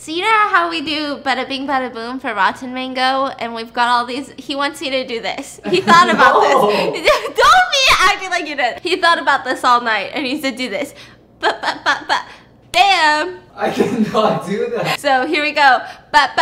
So you know how we do bada bing bada boom for Rotten Mango, and we've got all these. He wants you to do this. He thought about this. Don't be acting like you did. He thought about this all night, and he said, "Do this." But. Bam! I cannot do that. So here we go. But.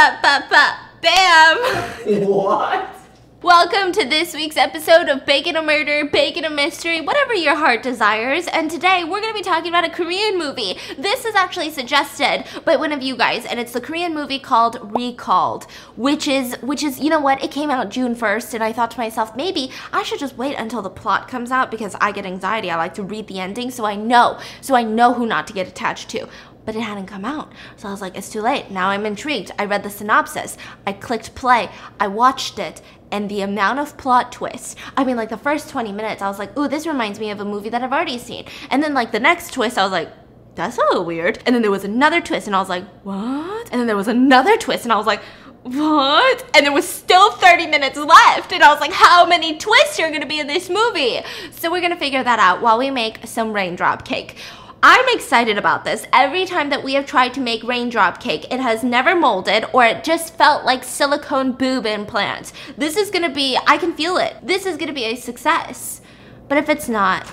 Bam! What? Welcome to this week's episode of Bacon a Murder, Bacon a Mystery, whatever your heart desires. And today we're going to be talking about a Korean movie. This is actually suggested by one of you guys, and it's the Korean movie called Recalled, which is, you know what, it came out June 1st, and I thought to myself, maybe I should just wait until the plot comes out because I get anxiety. I like to read the ending so I know who not to get attached to. But it hadn't come out. So I was like, it's too late. Now I'm intrigued. I read the synopsis. I clicked play. I watched it. And the amount of plot twists. I mean, like the first 20 minutes, I was like, ooh, this reminds me of a movie that I've already seen. And then like the next twist, I was like, that's a little weird. And then there was another twist and I was like, what? And then there was another twist and I was like, what? And there was still 30 minutes left, and I was like, how many twists are gonna be in this movie? So we're gonna figure that out while we make some raindrop cake. I'm excited about this. Every time that we have tried to make raindrop cake, it has never molded, or it just felt like silicone boob implants. This is gonna be, I can feel it. This is gonna be a success. But if it's not,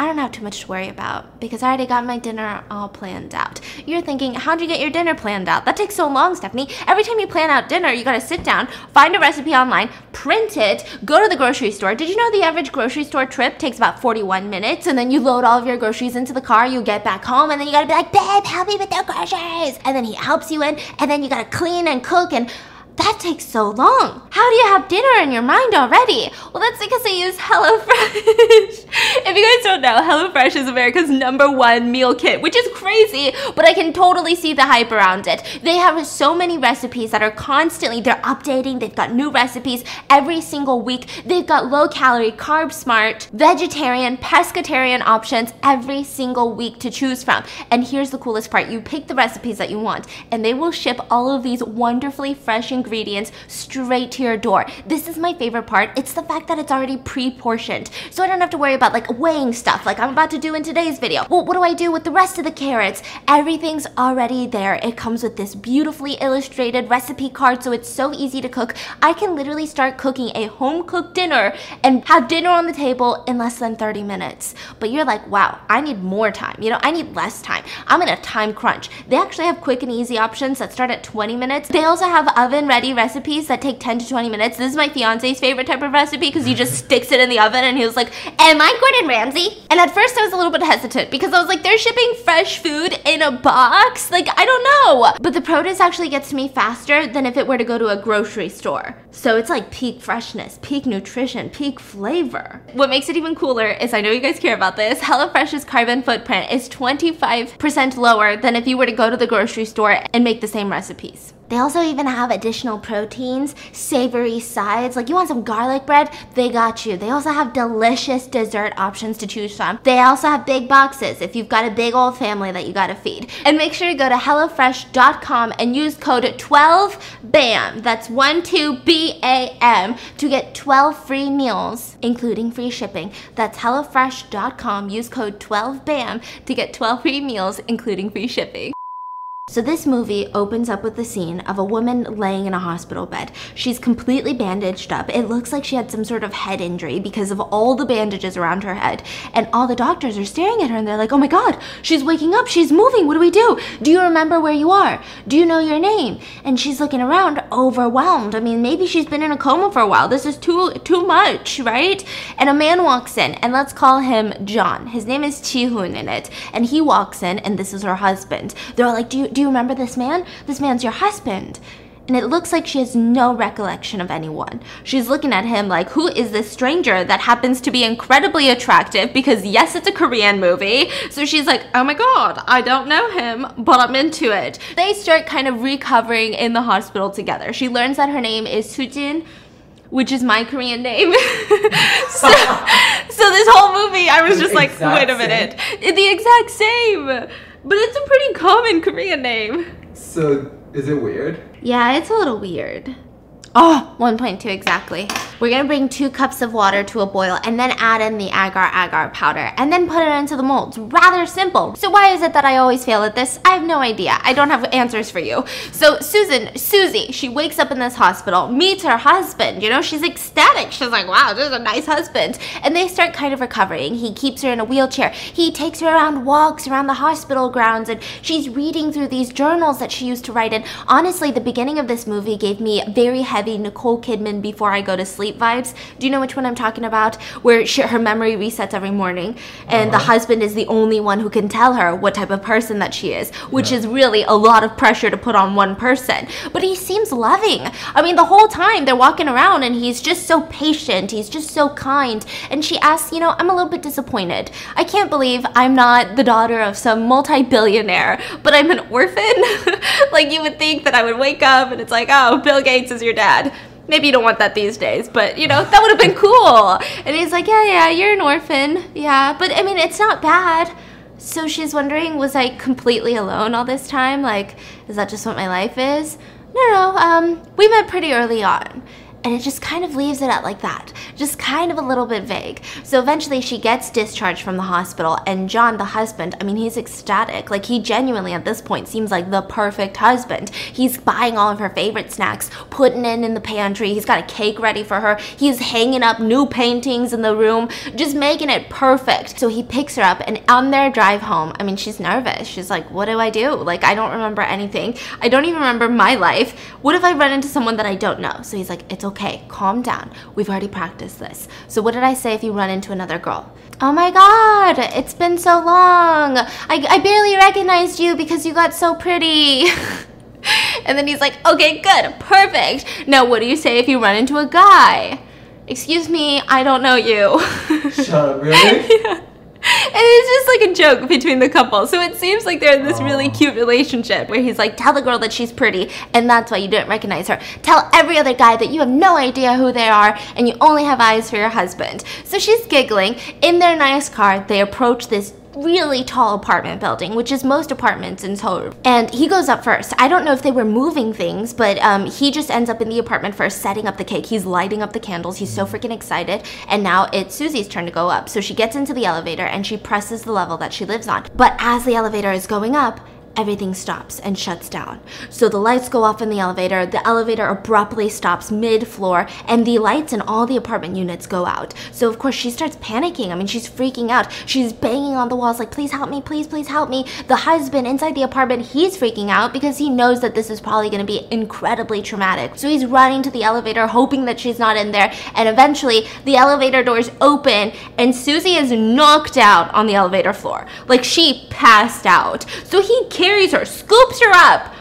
I don't have too much to worry about because I already got my dinner all planned out. You're thinking, how'd you get your dinner planned out? That takes so long, Stephanie. Every time you plan out dinner, you gotta sit down, find a recipe online, print it, go to the grocery store. Did you know the average grocery store trip takes about 41 minutes, and then you load all of your groceries into the car, you get back home, and then you gotta be like, babe, help me with the groceries. And then he helps you in, and then you gotta clean and cook, and that takes so long. How do you have dinner in your mind already? Well, that's because I use HelloFresh. If you guys don't know, HelloFresh is America's #1 meal kit, which is crazy, but I can totally see the hype around it. They have so many recipes that are constantly, they're updating, they've got new recipes every single week. They've got low-calorie, carb-smart, vegetarian, pescatarian options every single week to choose from. And here's the coolest part. You pick the recipes that you want, and they will ship all of these wonderfully fresh ingredients straight to your door. This is my favorite part. It's the fact that it's already pre-portioned. So I don't have to worry about like weighing stuff like I'm about to do in today's video. Well, what do I do with the rest of the carrots? Everything's already there. It comes with this beautifully illustrated recipe card, so it's so easy to cook. I can literally start cooking a home-cooked dinner and have dinner on the table in less than 30 minutes. But you're like, wow, I need more time. You know, I need less time. I'm in a time crunch. They actually have quick and easy options that start at 20 minutes. They also have oven-ready recipes that take 10 to 20 minutes. This is my fiance's favorite type of recipe because he just sticks it in the oven and he was like, am I Gordon Ramsay? And at first I was a little bit hesitant because I was like, they're shipping fresh food in a box? Like, I don't know. But the produce actually gets to me faster than if it were to go to a grocery store. So it's like peak freshness, peak nutrition, peak flavor. What makes it even cooler is, I know you guys care about this, HelloFresh's carbon footprint is 25% lower than if you were to go to the grocery store and make the same recipes. They also even have additional proteins, savory sides. Like, you want some garlic bread? They got you. They also have delicious dessert options to choose from. They also have big boxes if you've got a big old family that you gotta feed. And make sure to go to HelloFresh.com and use code 12BAM, that's 12BAM, to get 12 free meals, including free shipping. That's HelloFresh.com, use code 12BAM to get 12 free meals, including free shipping. So this movie opens up with the scene of a woman laying in a hospital bed. She's completely bandaged up. It looks like she had some sort of head injury because of all the bandages around her head. And all the doctors are staring at her and they're like, oh my God, she's waking up, she's moving, what do we do? Do you remember where you are? Do you know your name? And she's looking around overwhelmed. I mean, maybe she's been in a coma for a while. This is too much, right? And a man walks in, and let's call him John. His name is Jihoon in it. And he walks in, and this is her husband. They're all like, do you remember this man? This man's your husband. And it looks like she has no recollection of anyone. She's looking at him like, who is this stranger that happens to be incredibly attractive? Because yes, it's a Korean movie. So she's like, oh my God, I don't know him, but I'm into it. They start kind of recovering in the hospital together. She learns that her name is Soojin, which is my Korean name. so this whole movie, I was just like, wait a minute, it's the exact same. But it's a pretty common Korean name. So, is it weird? Yeah, it's a little weird. Oh, 1.2 exactly. We're gonna bring 2 cups of water to a boil and then add in the agar-agar powder and then put it into the molds. Rather simple. So why is it that I always fail at this? I have no idea. I don't have answers for you. So Susie, she wakes up in this hospital, meets her husband, you know, she's ecstatic. She's like, wow, this is a nice husband. And they start kind of recovering. He keeps her in a wheelchair. He takes her around walks around the hospital grounds and she's reading through these journals that she used to write in. Honestly, the beginning of this movie gave me very heavy Nicole Kidman Before I Go to Sleep vibes. Do you know which one I'm talking about? Where her memory resets every morning and the husband is the only one who can tell her what type of person that she is, which is really a lot of pressure to put on one person. But he seems loving. I mean, the whole time they're walking around and he's just so patient. He's just so kind. And she asks, you know, I'm a little bit disappointed. I can't believe I'm not the daughter of some multi-billionaire, but I'm an orphan. Like, you would think that I would wake up and it's like, oh, Bill Gates is your dad. Maybe you don't want that these days, but, you know, that would have been cool. And he's like, yeah, you're an orphan. Yeah, but, I mean, it's not bad. So she's wondering, was I completely alone all this time? Like, is that just what my life is? No, we met pretty early on. And it just kind of leaves it at like that, just kind of a little bit vague. So eventually she gets discharged from the hospital and John, the husband, I mean, he's ecstatic. Like, he genuinely at this point seems like the perfect husband. He's buying all of her favorite snacks, putting it in the pantry. He's got a cake ready for her. He's hanging up new paintings in the room, just making it perfect. So he picks her up and on their drive home, I mean, she's nervous. She's like, what do I do? Like, I don't remember anything. I don't even remember my life. What if I run into someone that I don't know? So he's like, it's okay, calm down. We've already practiced this. So what did I say if you run into another girl? Oh my God, it's been so long. I barely recognized you because you got so pretty. And then he's like, okay, good, perfect. Now what do you say if you run into a guy? Excuse me, I don't know you. Shut up, really? Yeah. And it's just like a joke between the couple. So it seems like they're in this really cute relationship where he's like, tell the girl that she's pretty and that's why you didn't recognize her. Tell every other guy that you have no idea who they are and you only have eyes for your husband. So she's giggling. In their nice car, they approach this really tall apartment building, which is most apartments in Seoul. And he goes up first. I don't know if they were moving things, but he just ends up in the apartment first, setting up the cake. He's lighting up the candles. He's so freaking excited. And now it's Susie's turn to go up. So she gets into the elevator and she presses the level that she lives on. But as the elevator is going up, everything stops and shuts down. So the lights go off in the elevator abruptly stops mid-floor, and the lights in all the apartment units go out. So of course she starts panicking. I mean, she's freaking out. She's banging on the walls like, please help me, please help me. The husband inside the apartment, he's freaking out because he knows that this is probably gonna be incredibly traumatic. So he's running to the elevator, hoping that she's not in there, and eventually the elevator doors open and Susie is knocked out on the elevator floor. Like, she passed out. So he carries her, scoops her up.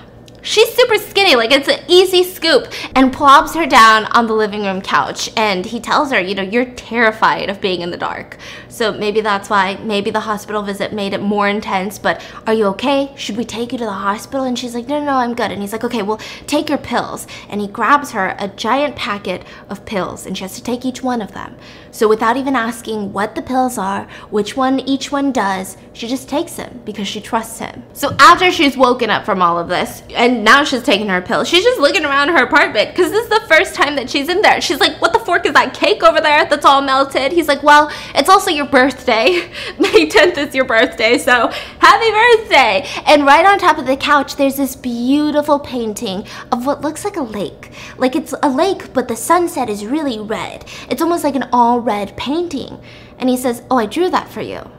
She's super skinny, like it's an easy scoop, and plops her down on the living room couch. And he tells her, you know, you're terrified of being in the dark. So maybe that's why, maybe the hospital visit made it more intense, but are you okay? Should we take you to the hospital? And she's like, no, I'm good. And he's like, okay, well, take your pills. And he grabs her a giant packet of pills and she has to take each one of them. So without even asking what the pills are, which one each one does, she just takes them because she trusts him. So after she's woken up from all of this, and now she's taking her pills. She's just looking around her apartment because this is the first time that she's in there. She's like, what the fork is that cake over there that's all melted? He's like, well, it's also your birthday. May 10th is your birthday, so happy birthday. And right on top of the couch, there's this beautiful painting of what looks like a lake. Like, it's a lake, but the sunset is really red. It's almost like an all red painting. And he says, oh, I drew that for you.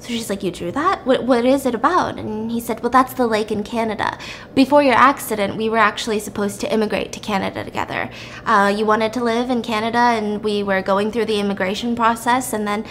So she's like, you drew that? What is it about? And he said, well, that's the lake in Canada. Before your accident, we were actually supposed to immigrate to Canada together. You wanted to live in Canada, and we were going through the immigration process, and then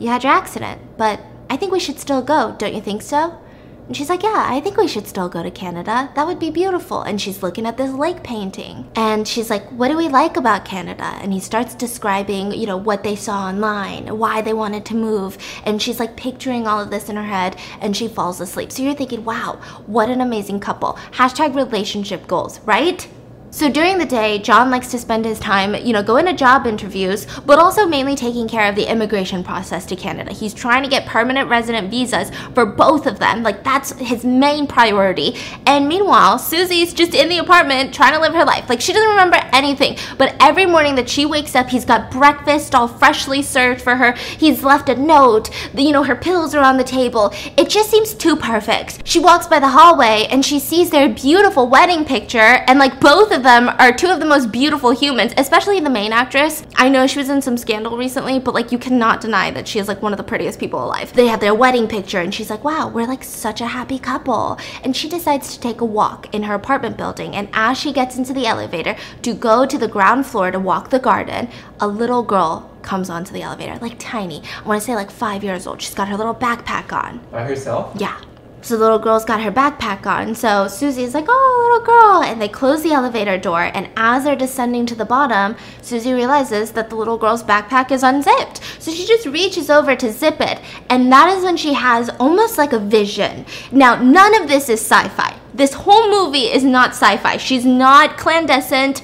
you had your accident. But I think we should still go, don't you think so? And she's like, yeah, I think we should still go to Canada. That would be beautiful. And she's looking at this lake painting. And she's like, what do we like about Canada? And he starts describing, you know, what they saw online, why they wanted to move. And she's like picturing all of this in her head and she falls asleep. So you're thinking, wow, what an amazing couple. #relationship goals, right? So during the day, John likes to spend his time, going to job interviews, but also mainly taking care of the immigration process to Canada. He's trying to get permanent resident visas for both of them. Like, that's his main priority. And meanwhile, Susie's just in the apartment trying to live her life. Like, she doesn't remember anything, but every morning that she wakes up, he's got breakfast all freshly served for her. He's left a note. Her pills are on the table. It just seems too perfect. She walks by the hallway and she sees their beautiful wedding picture, and like, both of them are two of the most beautiful humans, especially the main actress. I know she was in some scandal recently, but like, you cannot deny that she is like one of the prettiest people alive. They have their wedding picture and she's like, wow, we're like such a happy couple. And she decides to take a walk in her apartment building, and as she gets into the elevator to go to the ground floor to walk the garden, a little girl comes onto the elevator, like tiny. I want to say like 5 years old. She's got her little backpack on. By herself? Yeah. So the little girl's got her backpack on, so Susie's like, oh, little girl, and they close the elevator door, and as they're descending to the bottom, Susie realizes that the little girl's backpack is unzipped. So she just reaches over to zip it, and that is when she has almost like a vision. Now, none of this is sci-fi. This whole movie is not sci-fi. She's not clandestine.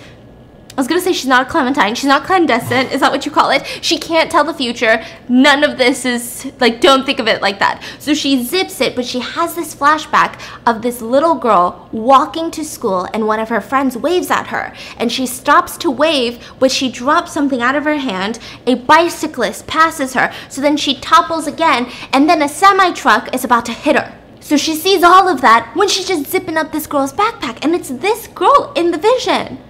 I was gonna say she's not a Clementine. She's not clandestine. Is that what you call it? She can't tell the future. None of this is, like, don't think of it like that. So she zips it, but she has this flashback of this little girl walking to school, and one of her friends waves at her. And she stops to wave, but she drops something out of her hand. A bicyclist passes her. So then she topples again, and then a semi-truck is about to hit her. So she sees all of that when she's just zipping up this girl's backpack, and it's this girl in the vision.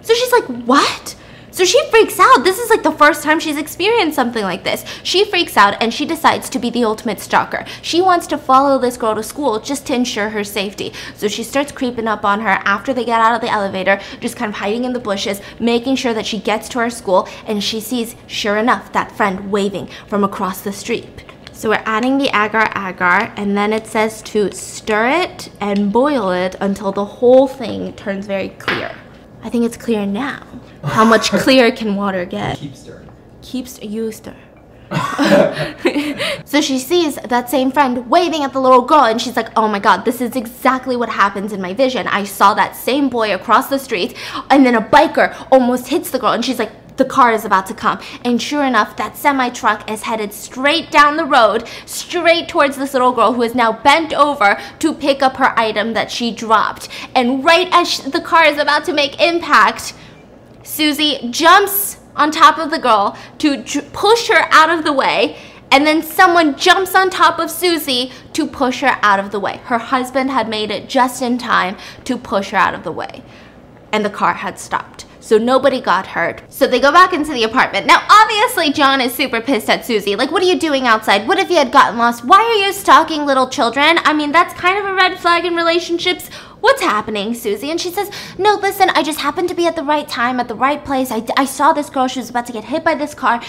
So she's like, what? So she freaks out. This is like the first time she's experienced something like this. She freaks out and she decides to be the ultimate stalker. She wants to follow this girl to school just to ensure her safety. So she starts creeping up on her after they get out of the elevator, just kind of hiding in the bushes, making sure that she gets to her school, and she sees, sure enough, that friend waving from across the street. So we're adding the agar-agar, and then it says to stir it and boil it until the whole thing turns very clear. I think it's clear now. How much clearer can water get? Keep stirring. You stir. So she sees that same friend waving at the little girl, and she's like, oh my god, this is exactly what happens in my vision. I saw that same boy across the street, and then a biker almost hits the girl, and she's like, the car is about to come. And sure enough, that semi-truck is headed straight down the road, straight towards this little girl, who is now bent over to pick up her item that she dropped. And right as the car is about to make impact, Susie jumps on top of the girl to push her out of the way. And then someone jumps on top of Susie to push her out of the way. Her husband had made it just in time to push her out of the way. And the car had stopped. So nobody got hurt. So they go back into the apartment. Now, obviously, John is super pissed at Susie. Like, what are you doing outside? What if you had gotten lost? Why are you stalking little children? I mean, that's kind of a red flag in relationships. What's happening, Susie? And she says, no, listen, I just happened to be at the right time, at the right place. I saw this girl. She was about to get hit by this car.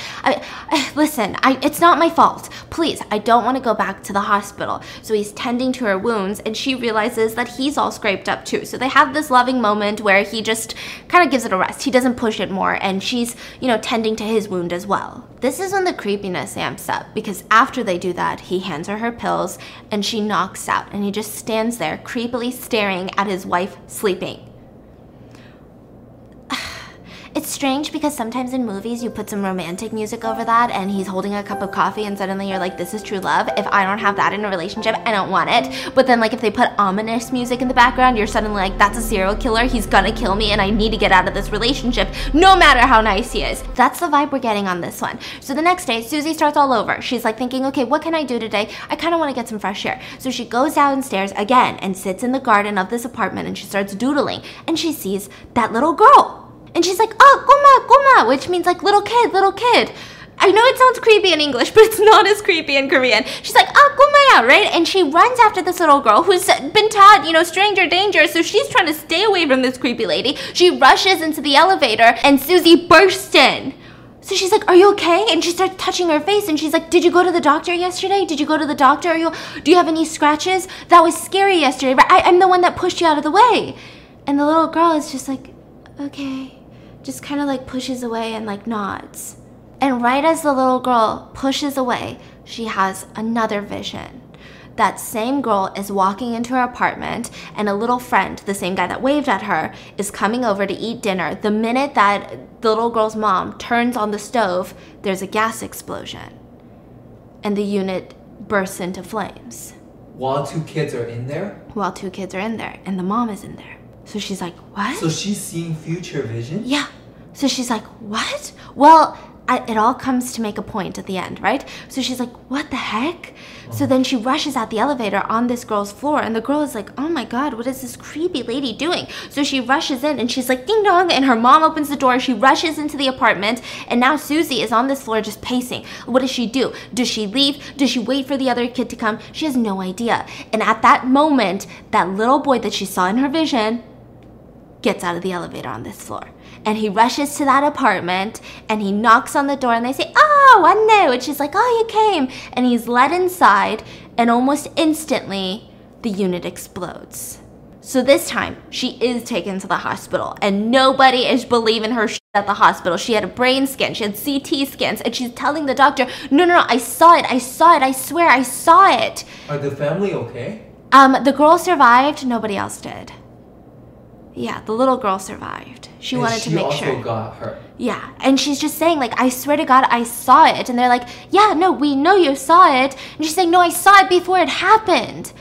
Listen, it's not my fault. Please, I don't want to go back to the hospital. So he's tending to her wounds, and she realizes that he's all scraped up too. So they have this loving moment where he just kind of gives it a rest. He doesn't push it more, and she's, tending to his wound as well. This is when the creepiness amps up, because after they do that, he hands her her pills, and she knocks out, and he just stands there creepily staring at his wife sleeping. It's strange because sometimes in movies you put some romantic music over that and he's holding a cup of coffee and suddenly you're like, this is true love. If I don't have that in a relationship, I don't want it. But then, like, if they put ominous music in the background, you're suddenly like, that's a serial killer. He's gonna kill me and I need to get out of this relationship no matter how nice he is. That's the vibe we're getting on this one. So the next day, Susie starts all over. She's like thinking, okay, what can I do today? I kind of want to get some fresh air. So she goes downstairs again and sits in the garden of this apartment and she starts doodling, and she sees that little girl. And she's like, oh, goma, goma, which means like little kid, little kid. I know it sounds creepy in English, but it's not as creepy in Korean. She's like, ah, gomaya, right? And she runs after this little girl who's been taught, stranger danger, so she's trying to stay away from this creepy lady. She rushes into the elevator and Susie bursts in. So she's like, are you okay? And she starts touching her face and she's like, did you go to the doctor yesterday? Did you go to the doctor? Do you have any scratches? That was scary yesterday, but I'm the one that pushed you out of the way. And the little girl is just like, okay. Just kind of like pushes away and like nods. And right as the little girl pushes away, she has another vision. that same girl is walking into her apartment and a little friend, the same guy that waved at her, is coming over to eat dinner. The minute that the little girl's mom turns on the stove, there's a gas explosion and the unit bursts into flames. While two kids are in there? While two kids are in there and the mom is in there. So she's like, what? So she's seeing future vision? Yeah. So she's like, what? Well, it all comes to make a point at the end, right? So she's like, what the heck? Oh. So then she rushes out the elevator on this girl's floor, and the girl is like, oh my god, what is this creepy lady doing? So she rushes in, and she's like, ding dong, and her mom opens the door, she rushes into the apartment, and now Susie is on this floor just pacing. What does she do? Does she leave? Does she wait for the other kid to come? She has no idea. And at that moment, that little boy that she saw in her vision gets out of the elevator on this floor. And he rushes to that apartment and he knocks on the door and they say, oh, 왔네, which is like, oh, you came. And he's led inside and almost instantly the unit explodes. So this time she is taken to the hospital and nobody is believing her shit at the hospital. She had a brain scan, she had CT scans, and she's telling the doctor, no, I saw it, I swear, I saw it. Are the family okay? The girl survived, nobody else did. Yeah, the little girl survived. She wanted to make sure. She also got hurt. Yeah, and she's just saying, like, I swear to God, I saw it. And they're like, yeah, no, we know you saw it. And she's saying, no, I saw it before it happened.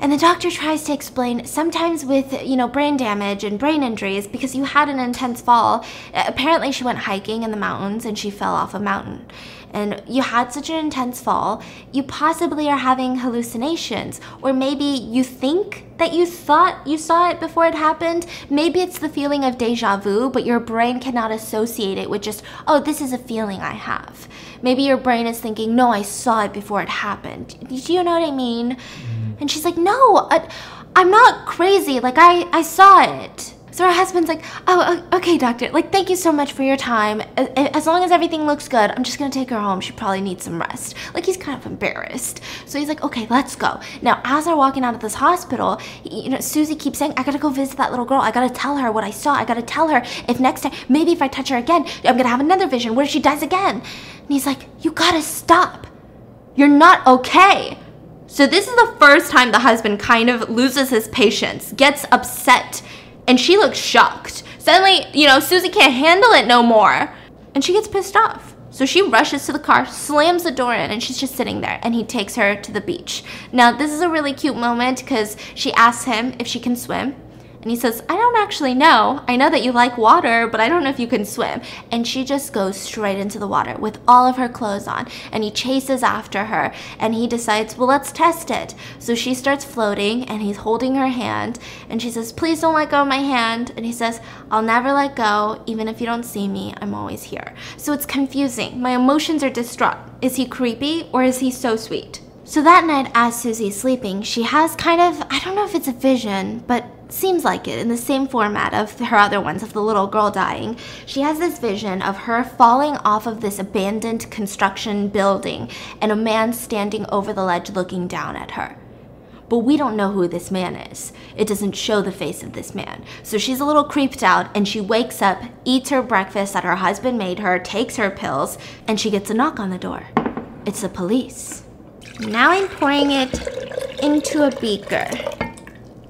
And the doctor tries to explain, sometimes with, you know, brain damage and brain injuries, because you had an intense fall. Apparently she went hiking in the mountains and she fell off a mountain. And you had such an intense fall, you possibly are having hallucinations, or maybe you think that you thought you saw it before it happened. Maybe it's the feeling of deja vu, but your brain cannot associate it with just, oh, this is a feeling I have. Maybe your brain is thinking, no, I saw it before it happened. Do you know what I mean? And she's like, no, I'm not crazy, like I saw it. So her husband's like, oh, okay, doctor, like, thank you so much for your time. As long as everything looks good, I'm just gonna take her home. She probably needs some rest. Like, he's kind of embarrassed. So he's like, okay, let's go. Now, as they're walking out of this hospital, Susie keeps saying, I gotta go visit that little girl. I gotta tell her what I saw. I gotta tell her if next time, maybe if I touch her again, I'm gonna have another vision. What if she dies again? And he's like, you gotta stop. You're not okay. So this is the first time the husband kind of loses his patience, gets upset. And she looks shocked. Suddenly, you know, Susie can't handle it no more. And she gets pissed off. So she rushes to the car, slams the door in, and she's just sitting there. And he takes her to the beach. Now, this is a really cute moment because she asks him if she can swim. And he says, I don't actually know. I know that you like water, but I don't know if you can swim. And she just goes straight into the water with all of her clothes on. And he chases after her. And he decides, well, let's test it. So she starts floating, and he's holding her hand. And she says, please don't let go of my hand. And he says, I'll never let go. Even if you don't see me, I'm always here. So it's confusing. My emotions are distraught. Is he creepy, or is he so sweet? So that night, as Susie's sleeping, she has kind of, I don't know if it's a vision, but seems like it, in the same format of her other ones, of the little girl dying. She has this vision of her falling off of this abandoned construction building and a man standing over the ledge looking down at her. But we don't know who this man is. It doesn't show the face of this man. So she's a little creeped out, and she wakes up, eats her breakfast that her husband made her, takes her pills, and she gets a knock on the door. It's the police. Now I'm pouring it into a beaker.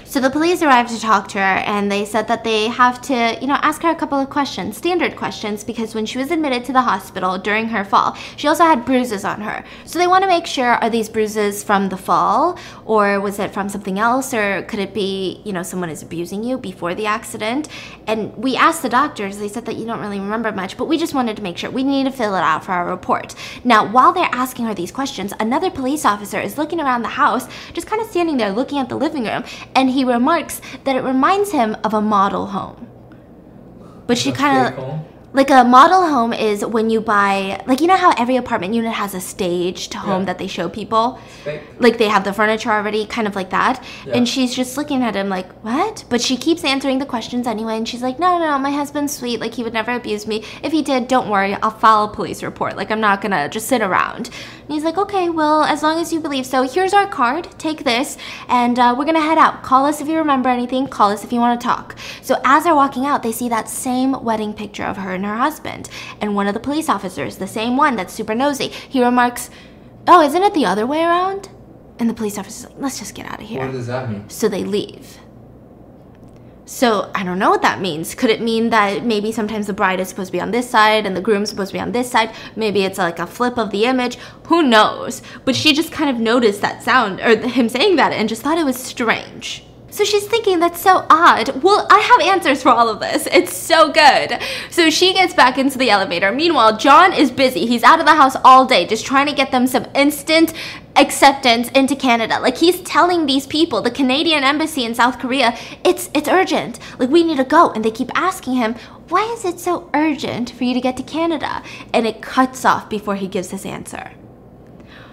So the police arrived to talk to her, and they said that they have to, you know, ask her a couple of questions, standard questions, because when she was admitted to the hospital during her fall, she also had bruises on her. So they want to make sure, are these bruises from the fall, or was it from something else, or could it be, you know, someone is abusing you before the accident? And we asked the doctors, they said that you don't really remember much, but we just wanted to make sure. We need to fill it out for our report. Now, while they're asking her these questions, another police officer is looking around the house, just kind of standing there looking at the living room, and he remarks that it reminds him of a model home. But she kind of, like, a model home is when you buy, like, you know how every apartment unit has a staged home that they show people? Like, they have the furniture already, kind of like that. Yeah. And she's just looking at him like, what? But she keeps answering the questions anyway, and she's like, no, my husband's sweet. Like, he would never abuse me. If he did, don't worry. I'll file a police report. Like, I'm not gonna just sit around. And he's like, okay, well, as long as you believe so. Here's our card. Take this. And we're gonna head out. Call us if you remember anything. Call us if you want to talk. So as they're walking out, they see that same wedding picture of her and her husband, and one of the police officers, the same one that's super nosy, he remarks, oh, isn't it the other way around? And the police officer's like, let's just get out of here. What does that mean? So they leave. So I don't know what that means. Could it mean that maybe sometimes the bride is supposed to be on this side and the groom's supposed to be on this side? Maybe it's like a flip of the image. Who knows? But she just kind of noticed that sound or him saying that and just thought it was strange. So she's thinking, that's so odd. Well, I have answers for all of this. It's so good. So she gets back into the elevator. Meanwhile, John is busy. He's out of the house all day just trying to get them some instant acceptance into Canada. Like, he's telling these people, the Canadian embassy in South Korea, it's urgent. Like, we need to go. And they keep asking him, why is it so urgent for you to get to Canada? And it cuts off before he gives his answer.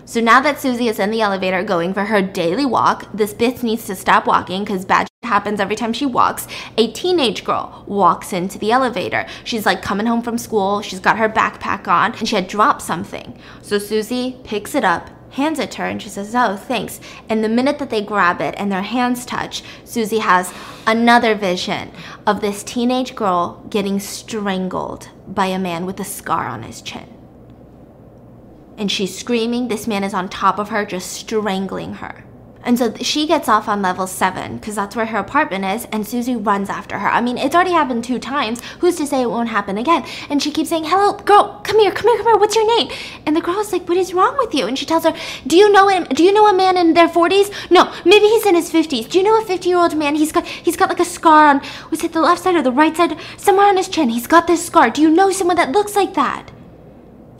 So now that Susie is in the elevator going for her daily walk, this bitch needs to stop walking because bad shit happens every time she walks. A teenage girl walks into the elevator. She's like coming home from school. She's got her backpack on and she had dropped something. So Susie picks it up, hands it to her, and she says, oh, thanks. And the minute that they grab it and their hands touch, Susie has another vision of this teenage girl getting strangled by a man with a scar on his chin. And she's screaming, this man is on top of her, just strangling her. And so she gets off on level 7, because that's where her apartment is, and Susie runs after her. I mean, it's already happened 2 times. Who's to say it won't happen again? And she keeps saying, hello, girl, come here, come here, come here, what's your name? And the girl is like, what is wrong with you? And she tells her, do you know a man in their 40s? No, maybe he's in his 50s. Do you know a 50-year-old man? He's got like a scar on, was it the left side or the right side? Somewhere on his chin, he's got this scar. Do you know someone that looks like that?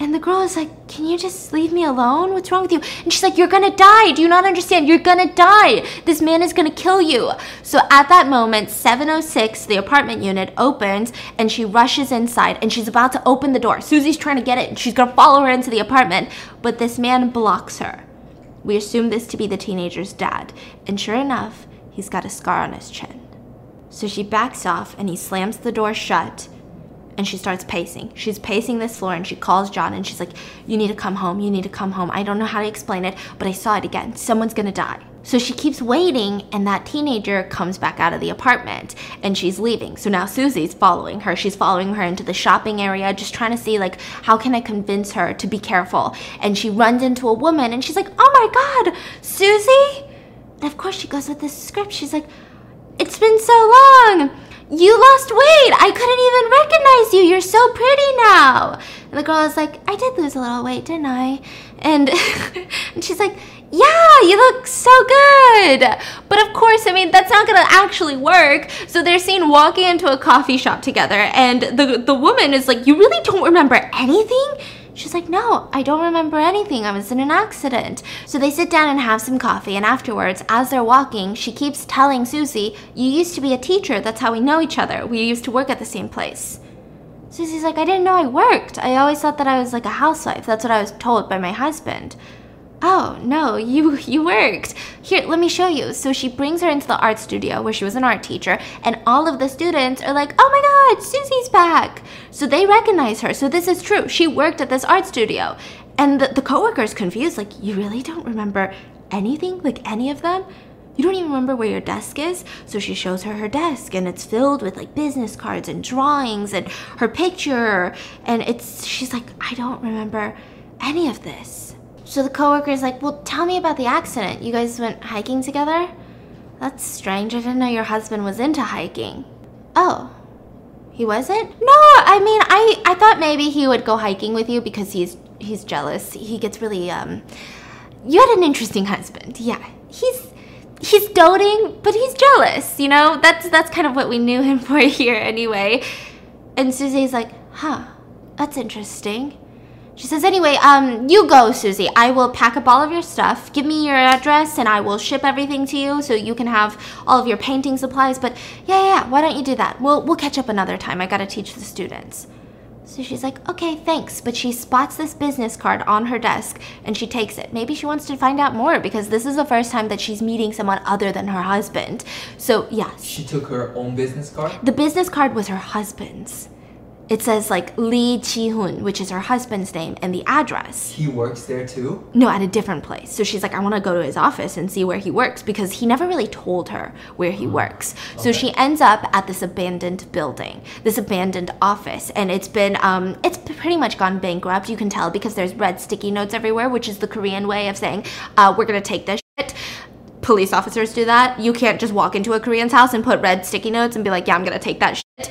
And the girl is like, can you just leave me alone? What's wrong with you? And she's like, you're gonna die. Do you not understand? You're gonna die. This man is gonna kill you. So at that moment, 706, the apartment unit opens and she rushes inside and she's about to open the door. Susie's trying to get it and she's gonna follow her into the apartment, but this man blocks her. We assume this to be the teenager's dad. And sure enough, he's got a scar on his chin. So she backs off and he slams the door shut. And she starts pacing. She's pacing this floor and she calls John and she's like, you need to come home, you need to come home. I don't know how to explain it, but I saw it again. Someone's gonna die. So she keeps waiting and that teenager comes back out of the apartment and she's leaving. So now Susie's following her. She's following her into the shopping area, just trying to see like, how can I convince her to be careful? And she runs into a woman and she's like, oh my God, Susie? And of course she goes with this script. She's like, it's been so long. You lost weight! I couldn't even recognize you! You're so pretty now! And the girl is like, I did lose a little weight, didn't I? And, and she's like, yeah, you look so good! But of course, I mean, that's not gonna actually work. So they're seen walking into a coffee shop together and the woman is like, you really don't remember anything? She's like, no, I don't remember anything. I was in an accident. So they sit down and have some coffee. And afterwards, as they're walking, she keeps telling Susie, you used to be a teacher. That's how we know each other. We used to work at the same place. Susie's like, I didn't know I worked. I always thought that I was like a housewife. That's what I was told by my husband. Oh, no, you worked. Here, let me show you. So she brings her into the art studio where she was an art teacher, and all of the students are like, oh my God, Susie's back. So they recognize her. So this is true. She worked at this art studio. And the coworker's confused, like, you really don't remember anything, like any of them? You don't even remember where your desk is? So she shows her desk and it's filled with like business cards and drawings and her picture. And she's like, I don't remember any of this. So the coworker is like, well, tell me about the accident. You guys went hiking together? That's strange. I didn't know your husband was into hiking. Oh, he wasn't? No, I mean, I thought maybe he would go hiking with you because he's jealous. He gets really, you had an interesting husband. Yeah, he's doting, but he's jealous, you know? That's kind of what we knew him for here anyway. And Susie's like, huh, that's interesting. She says, anyway, you go, Susie. I will pack up all of your stuff. Give me your address and I will ship everything to you so you can have all of your painting supplies. But yeah, why don't you do that? We'll catch up another time. I gotta teach the students. So she's like, okay, thanks. But she spots this business card on her desk and she takes it. Maybe she wants to find out more because this is the first time that she's meeting someone other than her husband. So yeah. She took her own business card? The business card was her husband's. It says like Lee Chi Hoon, which is her husband's name, and the address. He works there too? No, at a different place. So she's like, I want to go to his office and see where he works because he never really told her where he works. Okay. So she ends up at this abandoned building, this abandoned office, and it's pretty much gone bankrupt. You can tell because there's red sticky notes everywhere, which is the Korean way of saying, we're gonna take this Police officers do that. You can't just walk into a Korean's house and put red sticky notes and be like, yeah, I'm gonna take that shit.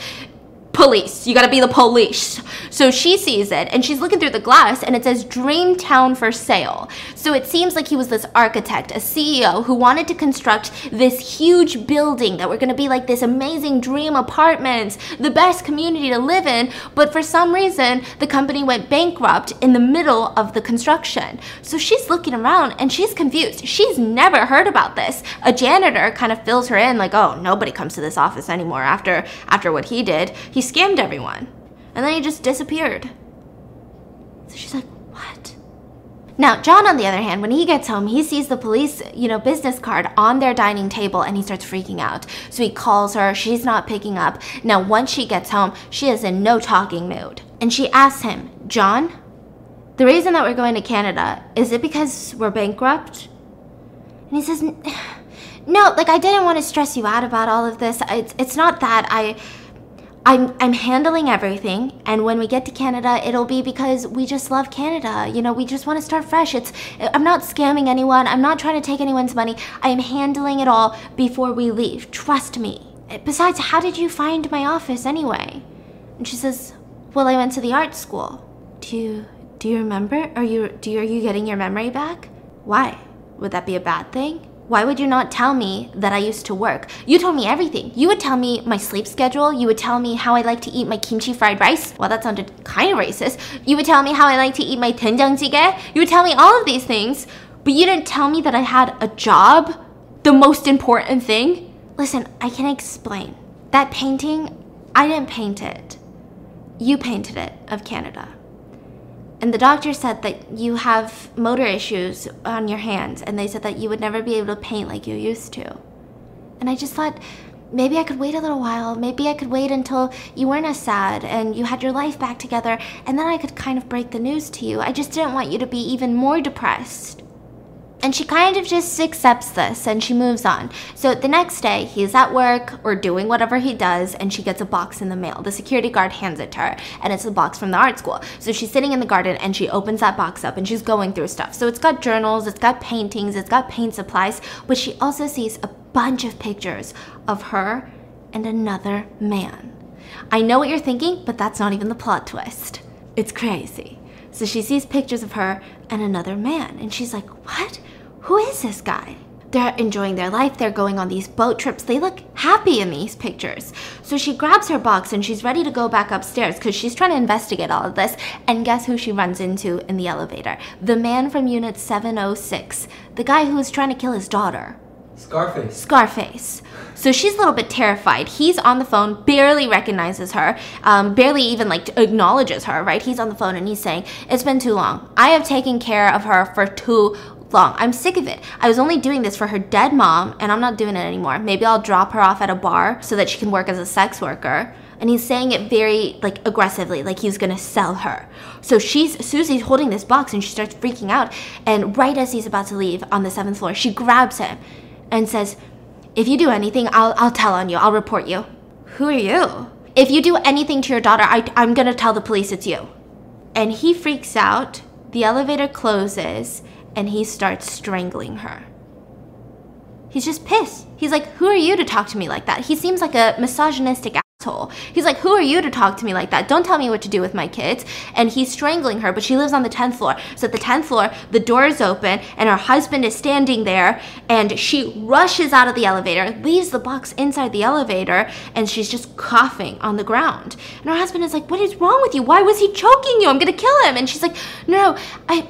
Police. You gotta be the police. So she sees it and she's looking through the glass and it says Dream Town for sale. So it seems like he was this architect, a CEO who wanted to construct this huge building that were gonna be like this amazing dream apartments, the best community to live in, but for some reason the company went bankrupt in the middle of the construction. So she's looking around and she's confused. She's never heard about this. A janitor kind of fills her in like, oh, nobody comes to this office anymore after what he did. He scammed everyone. And then he just disappeared. So she's like, what? Now, John, on the other hand, when he gets home, he sees the police, business card on their dining table and he starts freaking out. So he calls her, she's not picking up. Now, once she gets home, she is in no talking mood. And she asks him, John, the reason that we're going to Canada, is it because we're bankrupt? And he says, no, like, I didn't want to stress you out about all of this. It's not that I'm handling everything, and when we get to Canada, it'll be because we just love Canada. We just want to start fresh. I'm not scamming anyone. I'm not trying to take anyone's money. I am handling it all before we leave. Trust me. Besides, how did you find my office anyway? And she says, well, I went to the art school. Do you remember? Are you getting your memory back? Why? Would that be a bad thing? Why would you not tell me that I used to work? You told me everything. You would tell me my sleep schedule. You would tell me how I like to eat my kimchi fried rice. Well, that sounded kind of racist. You would tell me how I like to eat my doenjang jjigae. You would tell me all of these things, but you didn't tell me that I had a job, the most important thing. Listen, I can explain. That painting, I didn't paint it. You painted it of Canada. And the doctor said that you have motor issues on your hands, and they said that you would never be able to paint like you used to. And I just thought, maybe I could wait a little while. Maybe I could wait until you weren't as sad and you had your life back together, and then I could kind of break the news to you. I just didn't want you to be even more depressed. And she kind of just accepts this and she moves on. So the next day, he's at work or doing whatever he does, and she gets a box in the mail. The security guard hands it to her, and it's a box from the art school. So she's sitting in the garden and she opens that box up and she's going through stuff. So it's got journals, it's got paintings, it's got paint supplies, but she also sees a bunch of pictures of her and another man. I know what you're thinking, but that's not even the plot twist. It's crazy. So she sees pictures of her and another man, and she's like, what? Who is this guy? They're enjoying their life. They're going on these boat trips. They look happy in these pictures. So she grabs her box and she's ready to go back upstairs because she's trying to investigate all of this. And guess who she runs into in the elevator? The man from Unit 706, the guy who was trying to kill his daughter. Scarface. So she's a little bit terrified. He's on the phone, barely recognizes her, barely even like acknowledges her, right? He's on the phone and he's saying, it's been too long. I have taken care of her for too long. I'm sick of it. I was only doing this for her dead mom, and I'm not doing it anymore. Maybe I'll drop her off at a bar so that she can work as a sex worker. And he's saying it very, like, aggressively, like he's gonna sell her. So Susie's holding this box and she starts freaking out. And right as he's about to leave on the 7th floor, she grabs him and says, if you do anything, I'll tell on you, I'll report you. Who are you? If you do anything to your daughter, I'm gonna tell the police it's you. And he freaks out, the elevator closes, and he starts strangling her. He's just pissed. He's like, who are you to talk to me like that? He seems like a misogynistic asshole. He's like, who are you to talk to me like that? Don't tell me what to do with my kids. And he's strangling her, but she lives on the 10th floor. So at the 10th floor, the door is open and her husband is standing there, and she rushes out of the elevator, leaves the box inside the elevator, and she's just coughing on the ground. And her husband is like, what is wrong with you? Why was he choking you? I'm gonna kill him. And she's like, no,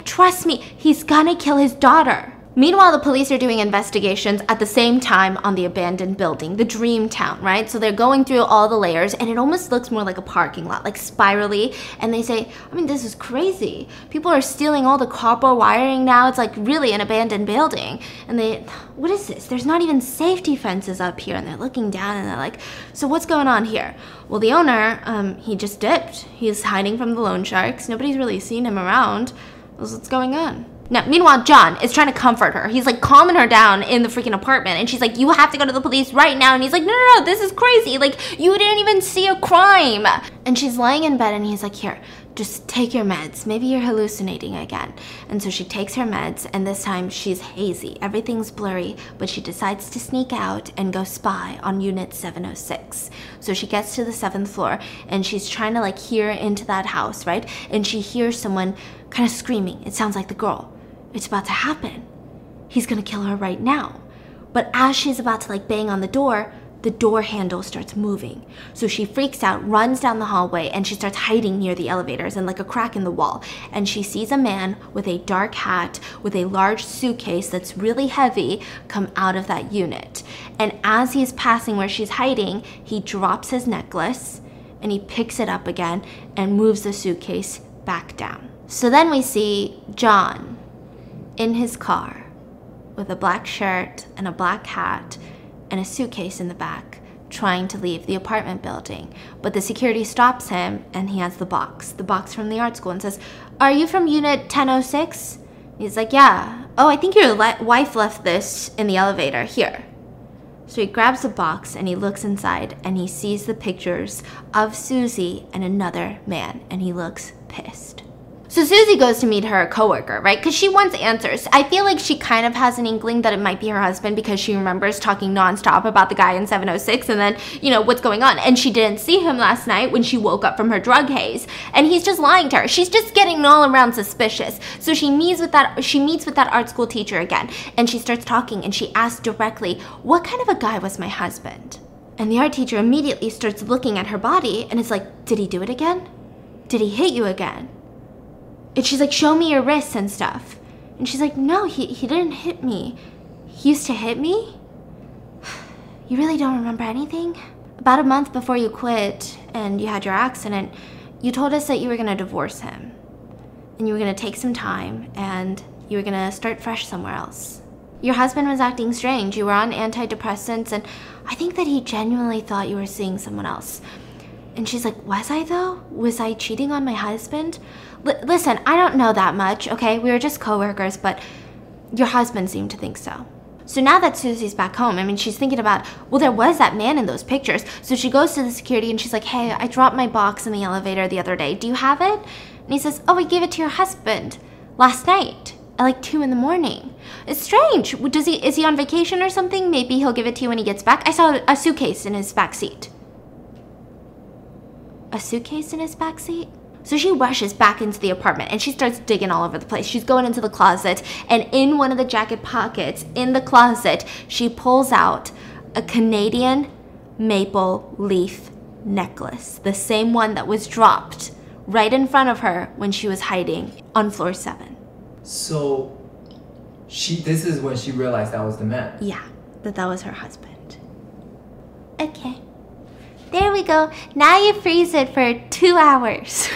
trust me, he's gonna kill his daughter. Meanwhile, the police are doing investigations at the same time on the abandoned building, the Dream Town, right? So they're going through all the layers, and it almost looks more like a parking lot, like spirally. And they say, this is crazy. People are stealing all the copper wiring now. It's like really an abandoned building. And what is this? There's not even safety fences up here. And they're looking down and they're like, so what's going on here? Well, the owner, he just dipped. He's hiding from the loan sharks. Nobody's really seen him around. What's going on? Now, meanwhile, John is trying to comfort her. He's like calming her down in the freaking apartment. And she's like, you have to go to the police right now. And he's like, no, this is crazy. Like, you didn't even see a crime. And she's lying in bed and he's like, here, just take your meds. Maybe you're hallucinating again. And so she takes her meds, and this time she's hazy. Everything's blurry, but she decides to sneak out and go spy on Unit 706. So she gets to the 7th floor, and she's trying to like hear into that house, right? And she hears someone kind of screaming. It sounds like the girl. It's about to happen. He's gonna kill her right now. But as she's about to like bang on the door handle starts moving. So she freaks out, runs down the hallway, and she starts hiding near the elevators and like a crack in the wall. And she sees a man with a dark hat, with a large suitcase that's really heavy, come out of that unit. And as he's passing where she's hiding, he drops his necklace and he picks it up again and moves the suitcase back down. So then we see John in his car with a black shirt and a black hat and a suitcase in the back, trying to leave the apartment building. But the security stops him, and he has the box from the art school, and says, "Are you from Unit 1006? He's like, "Yeah." "Oh, I think your wife left this in the elevator. Here." So he grabs the box, and he looks inside, and he sees the pictures of Susie and another man, and he looks pissed. So Susie goes to meet her coworker, right? Because she wants answers. I feel like she kind of has an inkling that it might be her husband because she remembers talking nonstop about the guy in 706 and then, you know, what's going on. And she didn't see him last night when she woke up from her drug haze. And he's just lying to her. She's just getting all around suspicious. So she meets with that art school teacher again. And she starts talking and she asks directly, "What kind of a guy was my husband?" And the art teacher immediately starts looking at her body and is like, "Did he do it again? Did he hit you again?" And she's like, "Show me your wrists and stuff." And she's like, "No, he didn't hit me. He used to hit me? You really don't remember anything? About a month before you quit and you had your accident, you told us that you were gonna divorce him. And you were gonna take some time and you were gonna start fresh somewhere else. Your husband was acting strange. You were on antidepressants and I think that he genuinely thought you were seeing someone else." And she's like, "Was I though? Was I cheating on my husband? Listen, I don't know that much, okay? We were just coworkers, but your husband seemed to think so." So now that Susie's back home, I mean, she's thinking about, well, there was that man in those pictures. So she goes to the security and she's like, "Hey, I dropped my box in the elevator the other day. Do you have it?" And he says, "Oh, I gave it to your husband last night at like 2 in the morning. It's strange. Is he on vacation or something? Maybe he'll give it to you when he gets back. I saw a suitcase in his back seat." A suitcase in his back seat? So she rushes back into the apartment and she starts digging all over the place. She's going into the closet, and in one of the jacket pockets in the closet, she pulls out a Canadian maple leaf necklace, the same one that was dropped right in front of her when she was hiding on floor 7. So this is when she realized that was the man. Yeah, that was her husband. Okay. There we go. Now you freeze it for 2 hours.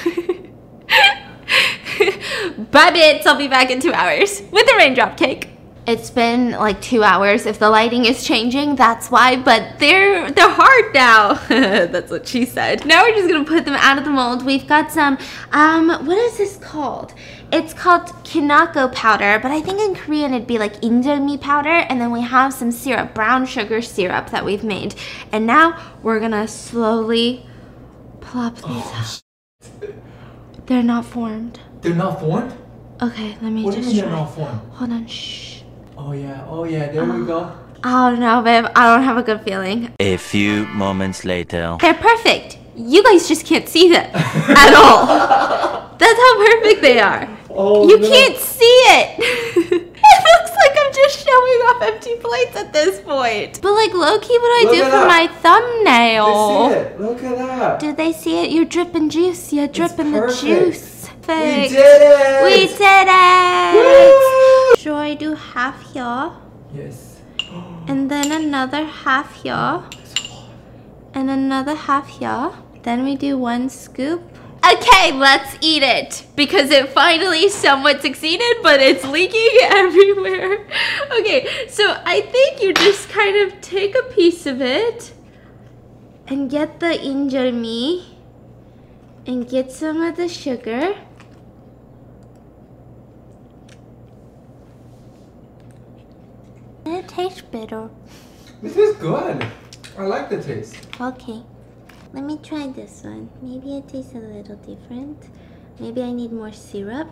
Bye, bitch. I'll be back in 2 hours with a raindrop cake. It's been like 2 hours. If the lighting is changing, that's why. But they're hard now. That's what she said. Now we're just going to put them out of the mold. We've got some, what is this called? It's called kinako powder, but I think in Korean it'd be like indomie powder. And then we have some syrup, brown sugar syrup that we've made. And now we're going to slowly plop these out. They're not formed. They're not formed? Okay, let me just try. What do you mean they're not formed? Hold on, shh. Oh yeah, there we go. Oh no, babe, I don't have a good feeling. A few moments later. They're perfect. You guys just can't see them at all. That's how perfect they are. Oh, you can't see it. It looks like I'm just showing off empty plates at this point. But like low-key, what do I do for my thumbnail? They see it. Look at that. Do they see it? You're dripping juice. You're dripping the juice. Perfect. We did it. Woo! So I do half here, yes, and then another half here, and another half here. Then we do 1 scoop. Okay, let's eat it, because it finally somewhat succeeded, but it's leaking everywhere. Okay, so I think you just kind of take a piece of it and get the indomie and get some of the sugar. It tastes bitter. This is good. I like the taste. Okay. Let me try this one. Maybe it tastes a little different. Maybe I need more syrup.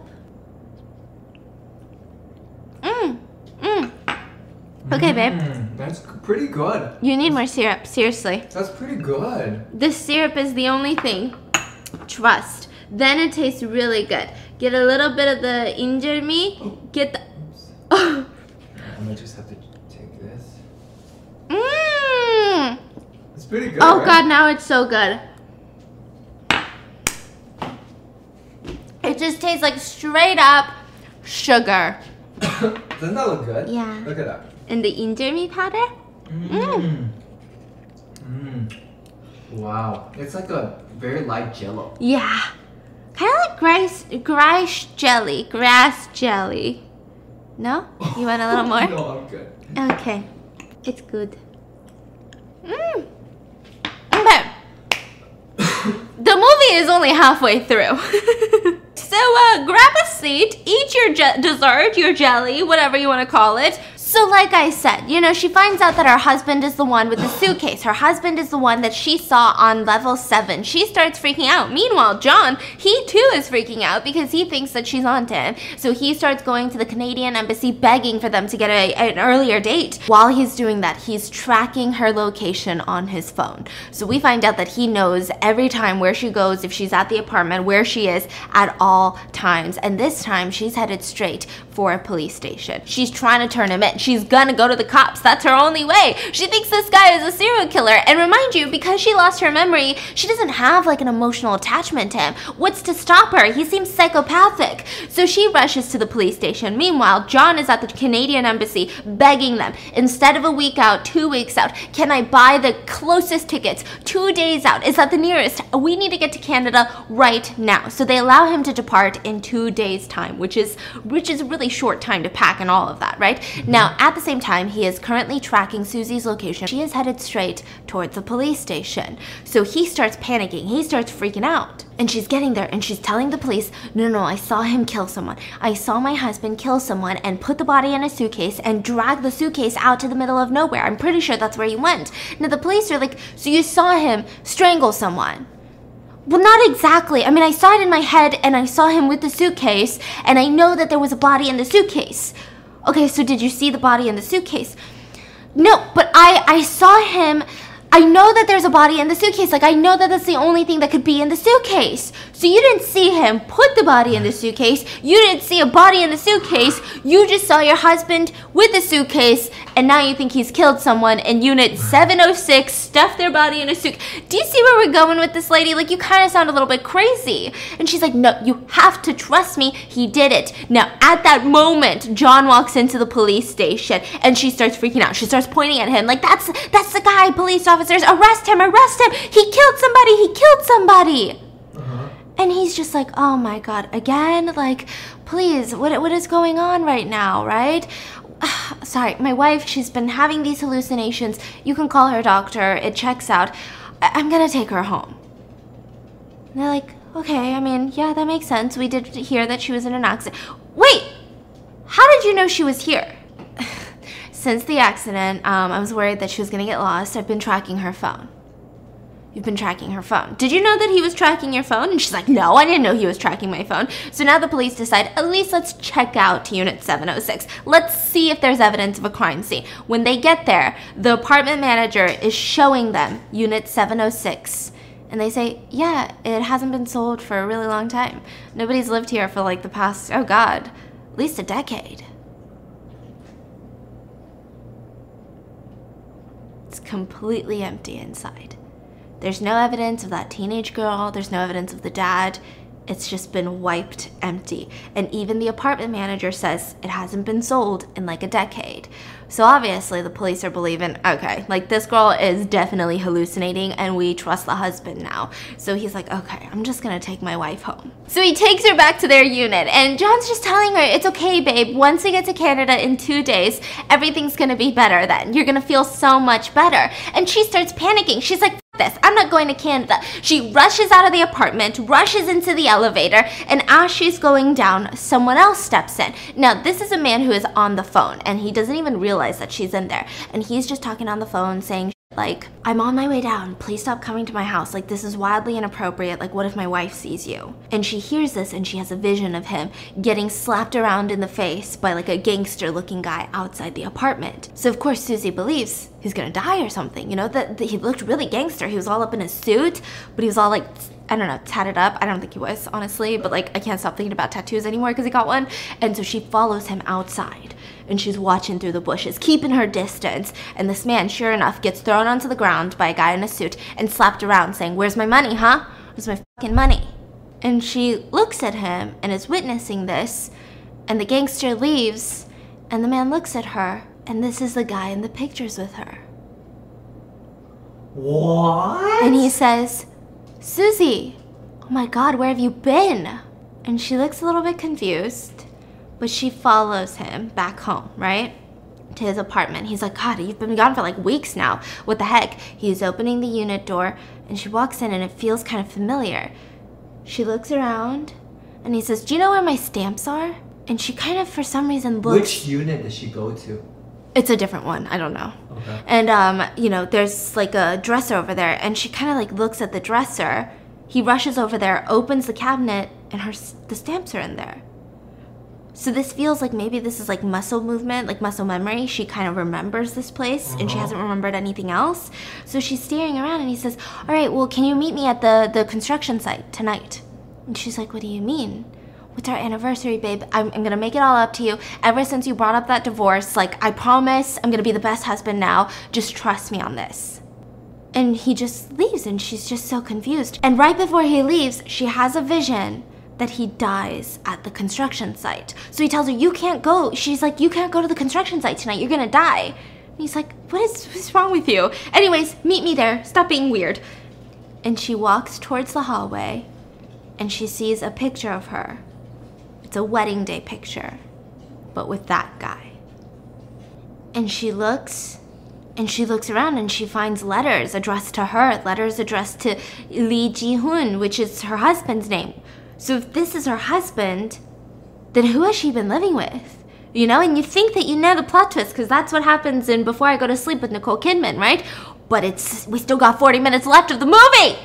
Okay, babe. That's pretty good. You need more syrup, seriously. That's pretty good. This syrup is the only thing. Trust. Then it tastes really good. Get a little bit of the injermi. Get the... Oh. I might just have to take this. Mmm! It's pretty good, oh, right? God, now it's so good. It just tastes like straight up sugar. Doesn't that look good? Yeah. Look it up. And the injermi powder? Mmm. Mmm. Wow. It's like a very light jello. Yeah. Kind of like grass jelly. No? You want a little more? No, I'm good. Okay. It's good. Mmm. Okay. The movie is only halfway through. So grab a seat, eat your dessert, your jelly, whatever you want to call it. So like I said, you know, she finds out that her husband is the one with the suitcase. Her husband is the one that she saw on level 7. She starts freaking out. Meanwhile, John, he too is freaking out because he thinks that she's onto him. So he starts going to the Canadian embassy begging for them to get an earlier date. While he's doing that, he's tracking her location on his phone. So we find out that he knows every time where she goes, if she's at the apartment, where she is at all times. And this time, she's headed straight for a police station. She's trying to turn him in. She's gonna go to the cops. That's her only way. She thinks this guy is a serial killer. And remind you, because she lost her memory, she doesn't have like an emotional attachment to him. What's to stop her? He seems psychopathic. So she rushes to the police station. Meanwhile, John is at the Canadian embassy begging them, instead of a week out, 2 weeks out, can I buy the closest tickets? 2 days out. Is that the nearest? We need to get to Canada right now. So they allow him to depart in 2 days' time, which is a really short time to pack and all of that, right? Now, at the same time, he is currently tracking Susie's location. She is headed straight towards the police station. So he starts panicking. He starts freaking out. And she's getting there and she's telling the police, no, I saw him kill someone. I saw my husband kill someone and put the body in a suitcase and drag the suitcase out to the middle of nowhere. I'm pretty sure that's where he went. Now the police are like, so you saw him strangle someone? Well, not exactly. I mean, I saw it in my head and I saw him with the suitcase and I know that there was a body in the suitcase. Okay, so did you see the body in the suitcase? No, but I saw him. I know that there's a body in the suitcase. Like, I know that that's the only thing that could be in the suitcase. So you didn't see him put the body in the suitcase. You didn't see a body in the suitcase. You just saw your husband with the suitcase, and now you think he's killed someone, and Unit 706 stuffed their body in a suitcase. Do you see where we're going with this, lady? Like, you kind of sound a little bit crazy. And she's like, no, you have to trust me. He did it. Now, at that moment, John walks into the police station, and she starts freaking out. She starts pointing at him, like, that's the guy, police officer. Arrest him. He killed somebody. Uh-huh. And he's just like, oh my God, again? Like, please, what is going on right now, right? Sorry, my wife, she's been having these hallucinations. You can call her doctor. It checks out. I'm gonna take her home. And they're like, okay, I mean, yeah, that makes sense. We did hear that she was in an accident. Wait, how did you know she was here? Since the accident, I was worried that she was gonna get lost. I've been tracking her phone. You've been tracking her phone. Did you know that he was tracking your phone? And she's like, no, I didn't know he was tracking my phone. So now the police decide, at least let's check out Unit 706. Let's see if there's evidence of a crime scene. When they get there, the apartment manager is showing them Unit 706. And they say, yeah, it hasn't been sold for a really long time. Nobody's lived here for like the past, oh God, at least a decade. It's completely empty inside. There's no evidence of that teenage girl. There's no evidence of the dad. It's just been wiped empty. And even the apartment manager says it hasn't been sold in like a decade. So obviously the police are believing, okay, like this girl is definitely hallucinating and we trust the husband now. So he's like, okay, I'm just gonna take my wife home. So he takes her back to their unit and John's just telling her, it's okay, babe. Once we get to Canada in 2 days, everything's gonna be better then. You're gonna feel so much better. And she starts panicking. She's like, this. I'm not going to Canada. She rushes out of the apartment, rushes into the elevator, and as she's going down, someone else steps in. Now, this is a man who is on the phone, and he doesn't even realize that she's in there. And he's just talking on the phone saying, Like, I'm on my way down, please stop coming to my house. Like, this is wildly inappropriate. Like, what if my wife sees you? And she hears this and she has a vision of him getting slapped around in the face by like a gangster looking guy outside the apartment. So of course Susie believes he's gonna die or something, you know, that he looked really gangster. He was all up in his suit, but he was all like, I don't know, tatted up. I don't think he was, honestly, but like I can't stop thinking about tattoos anymore because he got one. And so she follows him outside and she's watching through the bushes, keeping her distance. And this man, sure enough, gets thrown onto the ground by a guy in a suit and slapped around saying, "Where's my money, huh? Where's my fucking money?" And she looks at him and is witnessing this, and the gangster leaves and the man looks at her, and this is the guy in the pictures with her. What? And he says, "Susie, oh my God, where have you been?" And she looks a little bit confused, but she follows him back home, right? To his apartment. He's like, "God, you've been gone for like weeks now. What the heck?" He's opening the unit door and she walks in and it feels kind of familiar. She looks around and he says, "Do you know where my stamps are?" And she kind of, for some reason, looks... Which unit does she go to? It's a different one. I don't know. Okay. And, you know, there's like a dresser over there, and she kind of like looks at the dresser. He rushes over there, opens the cabinet, and the stamps are in there. So this feels like maybe this is like muscle movement, like muscle memory. She kind of remembers this place, and she hasn't remembered anything else. So she's staring around, and he says, "All right, well, can you meet me at the construction site tonight?" And she's like, "What do you mean? It's our anniversary, babe. I'm gonna make it all up to you. Ever since you brought up that divorce, like, I promise I'm gonna be the best husband now. Just trust me on this." And he just leaves, and she's just so confused. And right before he leaves, she has a vision that he dies at the construction site. So he tells her, "You can't go." She's like, "You can't go to the construction site tonight. You're gonna die." And he's like, what's wrong with you? Anyways, meet me there. Stop being weird." And she walks towards the hallway, and she sees a picture of her. It's a wedding day picture, but with that guy. And she looks around and she finds letters addressed to her, letters addressed to Lee Ji-hoon, which is her husband's name. So if this is her husband, then who has she been living with? You know, and you think that you know the plot twist because that's what happens in Before I Go to Sleep with Nicole Kidman, right? But we still got 40 minutes left of the movie!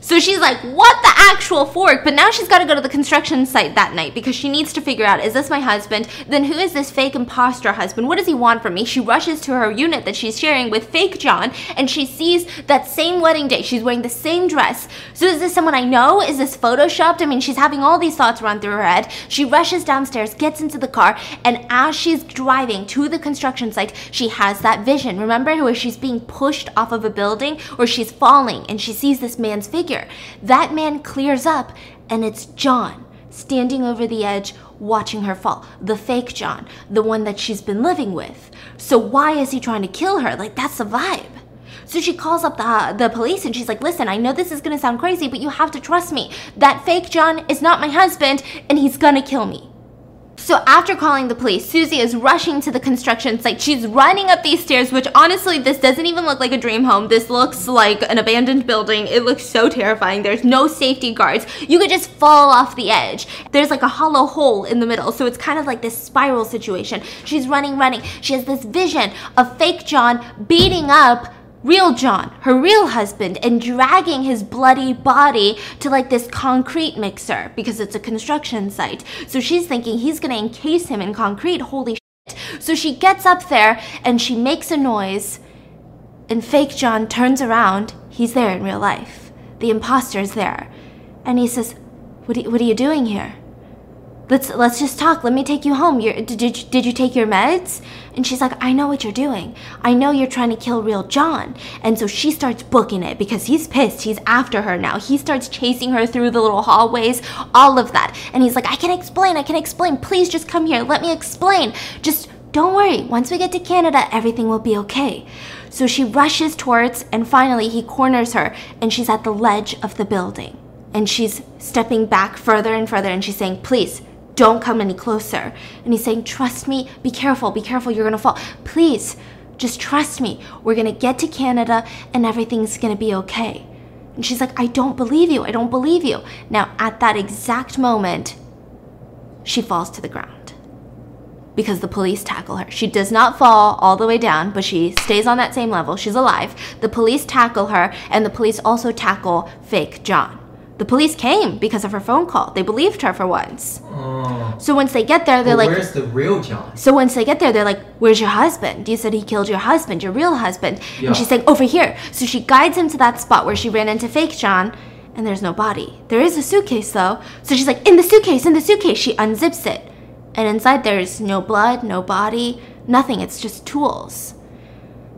So she's like, what the actual fork? But now she's got to go to the construction site that night because she needs to figure out, is this my husband? Then who is this fake imposter husband? What does he want from me? She rushes to her unit that she's sharing with fake John, and she sees that same wedding day. She's wearing the same dress. So is this someone I know? Is this photoshopped? I mean, she's having all these thoughts run through her head. She rushes downstairs, gets into the car, and as she's driving to the construction site, she has that vision. Remember where she's being pushed off of a building or she's falling and she sees this man's figure. That man clears up, and it's John standing over the edge watching her fall. The fake John, the one that she's been living with. So why is he trying to kill her? Like, that's the vibe. So she calls up the police, and she's like, "Listen, I know this is gonna sound crazy, but you have to trust me. That fake John is not my husband, and he's gonna kill me." So after calling the police, Susie is rushing to the construction site. She's running up these stairs, which honestly, this doesn't even look like a dream home. This looks like an abandoned building. It looks so terrifying. There's no safety guards. You could just fall off the edge. There's like a hollow hole in the middle. So it's kind of like this spiral situation. She's running. She has this vision of fake John beating up real John, her real husband, and dragging his bloody body to like this concrete mixer because it's a construction site. So she's thinking he's gonna encase him in concrete, holy shit. So she gets up there and she makes a noise, and fake John turns around. He's there in real life. The imposter's there. And he says, what are you doing here? Let's just talk. Let me take you home. Did you take your meds? And she's like, I know what you're doing. I know you're trying to kill real John. And so she starts booking it because he's pissed. He's after her now. He starts chasing her through the little hallways, all of that. And he's like, I can explain. Please just come here. Let me explain. Just don't worry. Once we get to Canada, everything will be okay. So she rushes towards, and finally he corners her, and she's at the ledge of the building. And she's stepping back further and further, and she's saying, please, don't come any closer. And he's saying, trust me, be careful, you're gonna fall. Please, just trust me. We're gonna get to Canada and everything's gonna be okay. And she's like, I don't believe you. Now, at that exact moment, she falls to the ground. because the police tackle her. She does not fall all the way down, but she stays on that same level. She's alive. The police tackle her, and the police also tackle fake John. The police came because of her phone call. They believed her for once. So once they get there, they're like, where's the real John? So once they get there, they're like, where's your husband? You said he killed your husband, your real husband. Yeah. And she's like, over here. So she guides him to that spot where she ran into fake John, and there's no body. There is a suitcase though. So she's like, in the suitcase, in the suitcase. She unzips it. And inside there's no blood, no body, nothing. It's just tools.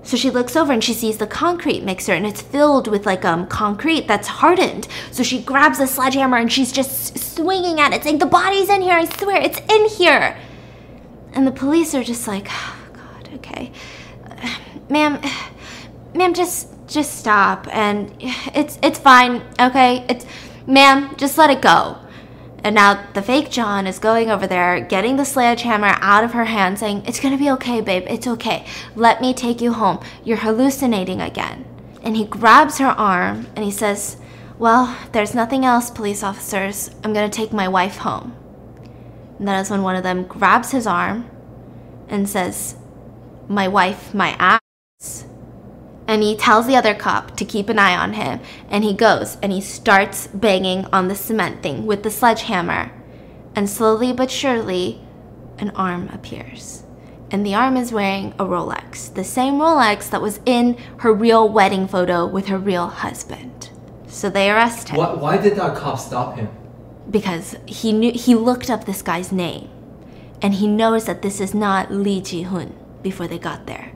So she looks over and she sees the concrete mixer, and it's filled with like concrete that's hardened. So she grabs a sledgehammer and she's just swinging at it, saying, the body's in here, I swear, it's in here. And the police are just like, oh, God, okay. Ma'am, just stop. And it's fine, okay? Ma'am, just let it go. And now the fake John is going over there, getting the sledgehammer out of her hand, saying, it's gonna be okay, babe, it's okay. Let me take you home. You're hallucinating again. And he grabs her arm and he says, well, there's nothing else, police officers. I'm gonna take my wife home. And that is when one of them grabs his arm and says, my wife, my ass. And he tells the other cop to keep an eye on him, and he goes and he starts banging on the cement thing with the sledgehammer. And slowly but surely, an arm appears. And the arm is wearing a Rolex, the same Rolex that was in her real wedding photo with her real husband. So they arrest him. Why did that cop stop him? Because he looked up this guy's name, and he knows that this is not Lee Ji-hoon before they got there.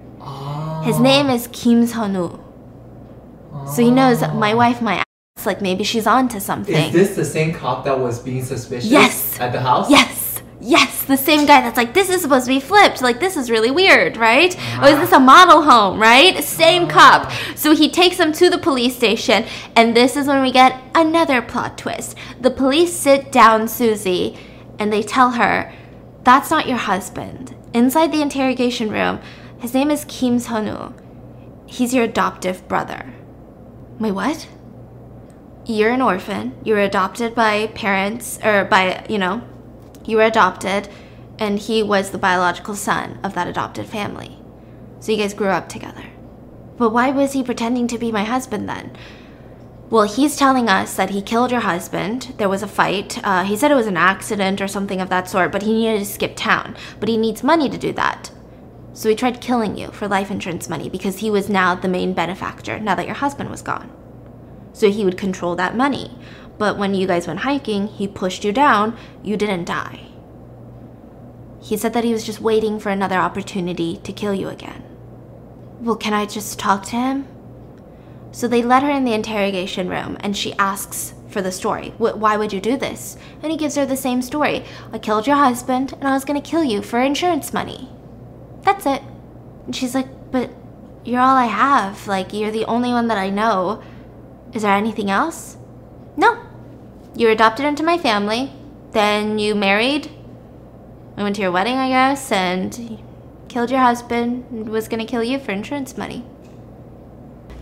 His name is Kim Seon-woo. So he knows my wife, my ass, like maybe she's onto something. Is this the same cop that was being suspicious at the house? Yes, the same guy that's like, this is supposed to be flipped, like this is really weird, right? Oh, is this a model home, right? Same cop. So he takes them to the police station, and this is when we get another plot twist. The police sit down Susie, and they tell her, that's not your husband. Inside the interrogation room, his name is Kim Seon-woo. He's your adoptive brother. Wait, what? You're an orphan. You were adopted by parents, or by, you were adopted, and he was the biological son of that adopted family. So you guys grew up together. But why was he pretending to be my husband then? Well, he's telling us that he killed your husband. There was a fight. He said it was an accident or something of that sort, but he needed to skip town. But he needs money to do that. So he tried killing you for life insurance money because he was now the main benefactor, now that your husband was gone. So he would control that money. But when you guys went hiking, he pushed you down. You didn't die. He said that he was just waiting for another opportunity to kill you again. Well, can I just talk to him? So they let her in the interrogation room, and she asks for the story. Why would you do this? And he gives her the same story. I killed your husband, and I was going to kill you for insurance money. That's it. And she's like, but you're all I have. Like, you're the only one that I know. Is there anything else? No. You were adopted into my family. Then you married. I went to your wedding, I guess, and killed your husband and was going to kill you for insurance money.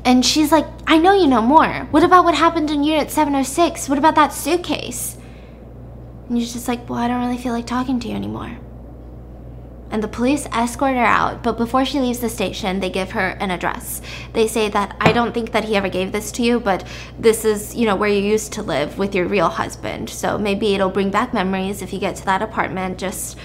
And she's like, I know you know more. What about what happened in Unit 706? What about that suitcase? And you're just like, well, I don't really feel like talking to you anymore. And the police escort her out, but before she leaves the station, they give her an address. They say that, I don't think that he ever gave this to you, but this is, where you used to live with your real husband. So maybe it'll bring back memories if you get to that apartment, just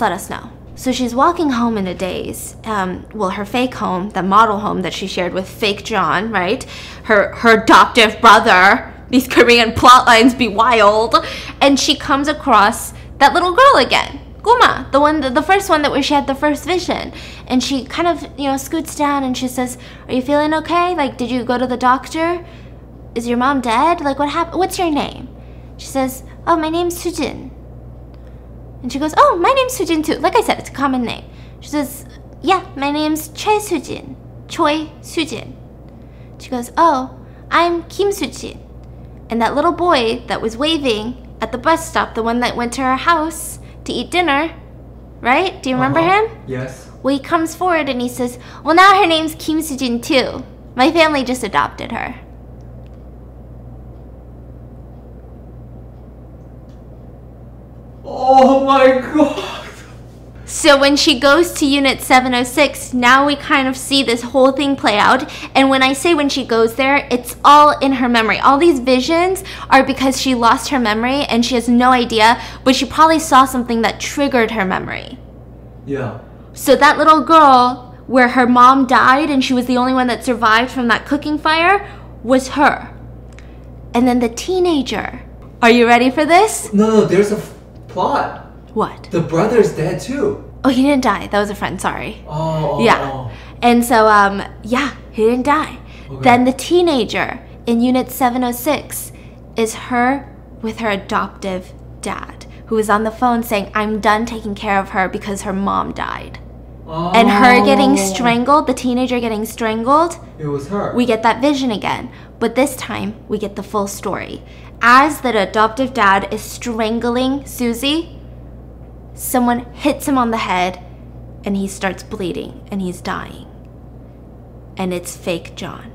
let us know. So she's walking home in a daze. Her fake home, the model home that she shared with fake John, right? Her adoptive brother, these Korean plot lines be wild. And she comes across that little girl again. Guma, the first one where she had the first vision. And she kind of, scoots down and she says, are you feeling okay? Like, did you go to the doctor? Is your mom dead? Like, what happened? What's your name? She says, oh, my name's Soojin. And she goes, oh, my name's Soojin too. Like I said, it's a common name. She says, yeah, my name's Choi Sujin. She goes, oh, I'm Kim Sujin. And that little boy that was waving at the bus stop, the one that went to her house to eat dinner, right? Do you remember him? Yes. Well, he comes forward and he says, well, now her name's Kim Sujin too. My family just adopted her. Oh my God. So when she goes to Unit 706, now we kind of see this whole thing play out. And when I say when she goes there, it's all in her memory. All these visions are because she lost her memory and she has no idea, but she probably saw something that triggered her memory. Yeah. So that little girl where her mom died and she was the only one that survived from that cooking fire was her. And then the teenager. Are you ready for this? No, there's a plot. What? The brother's dead too. Oh, he didn't die. That was a friend, sorry. Oh. Yeah. Oh. And so, yeah, he didn't die. Okay. Then the teenager in Unit 706 is her with her adoptive dad, who is on the phone saying, I'm done taking care of her because her mom died. Oh. And her getting strangled, the teenager getting strangled. It was her. We get that vision again. But this time, we get the full story. As that adoptive dad is strangling Susie, someone hits him on the head and he starts bleeding and he's dying. And it's fake John,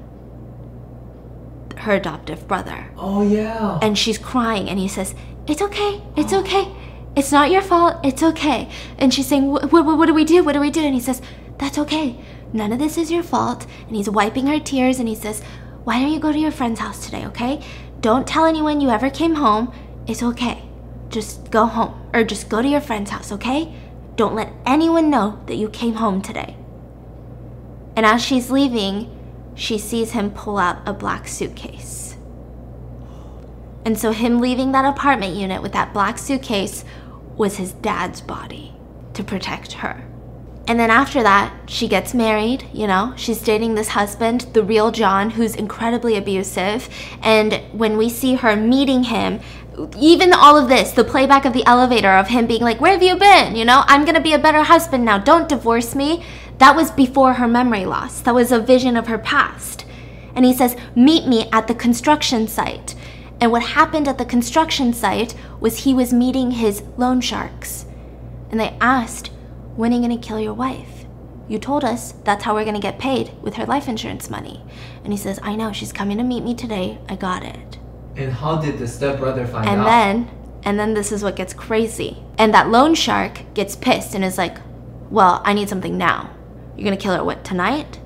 her adoptive brother. Oh, yeah. And she's crying and he says, it's okay, it's okay. It's not your fault, it's okay. And she's saying, what do we do, what do we do? And he says, that's okay. None of this is your fault. And he's wiping her tears and he says, why don't you go to your friend's house today, okay? Don't tell anyone you ever came home. It's okay. Just go home, or just go to your friend's house, okay? Don't let anyone know that you came home today. And as she's leaving, she sees him pull out a black suitcase. And so him leaving that apartment unit with that black suitcase was his dad's body to protect her. And then after that, she gets married, you know? She's dating this husband, the real John, who's incredibly abusive. And when we see her meeting him, even all of this, the playback of the elevator of him being like, where have you been? You know, I'm gonna be a better husband now. Don't divorce me. That was before her memory loss. That was a vision of her past. And he says, meet me at the construction site. And what happened at the construction site was he was meeting his loan sharks. And they asked, when are you gonna kill your wife? You told us that's how we're gonna get paid with her life insurance money. And he says, I know, she's coming to meet me today. I got it. And how did the stepbrother find out? And then this is what gets crazy. And that loan shark gets pissed and is like, well, I need something now. You're gonna kill her, what, tonight?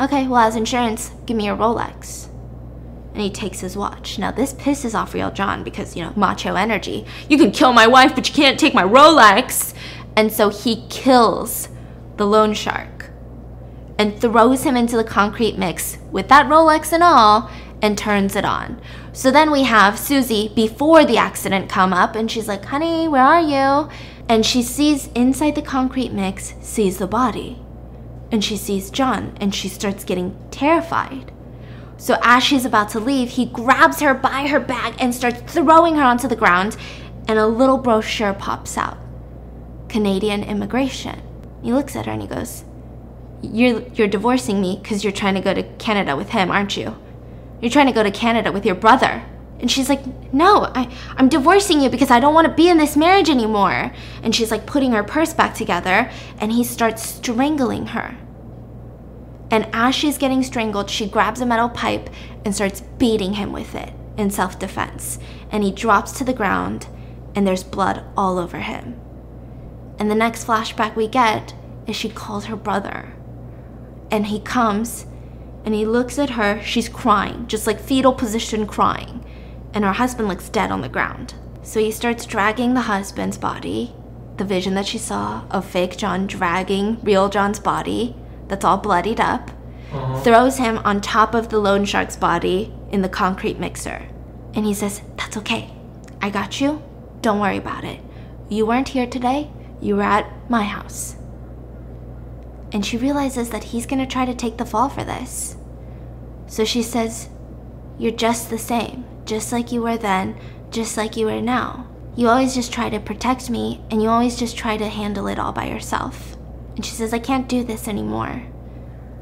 Okay, well, as insurance, give me your Rolex. And he takes his watch. Now this pisses off real John because, you know, macho energy. You can kill my wife, but you can't take my Rolex. And so he kills the loan shark and throws him into the concrete mix with that Rolex and all, and turns it on. So then we have Susie before the accident come up and she's like, honey, where are you? And she sees inside the concrete mix, sees the body, and she sees John and she starts getting terrified. So as she's about to leave, he grabs her by her bag and starts throwing her onto the ground, and a little brochure pops out. Canadian immigration. He looks at her and he goes, you're divorcing me because you're trying to go to Canada with him, aren't you? You're trying to go to Canada with your brother. And she's like, no, I'm divorcing you because I don't want to be in this marriage anymore. And she's like putting her purse back together and he starts strangling her. And as she's getting strangled, she grabs a metal pipe and starts beating him with it in self-defense. And he drops to the ground and there's blood all over him. And the next flashback we get is she calls her brother and he comes. And he looks at her, she's crying, just like fetal position crying. And her husband looks dead on the ground. So he starts dragging the husband's body, the vision that she saw of fake John dragging real John's body, that's all bloodied up, throws him on top of the loan shark's body in the concrete mixer. And he says, that's okay, I got you, don't worry about it. You weren't here today, you were at my house. And she realizes that he's gonna try to take the fall for this. So she says, you're just the same, just like you were then, just like you are now. You always just try to protect me and you always just try to handle it all by yourself. And she says, I can't do this anymore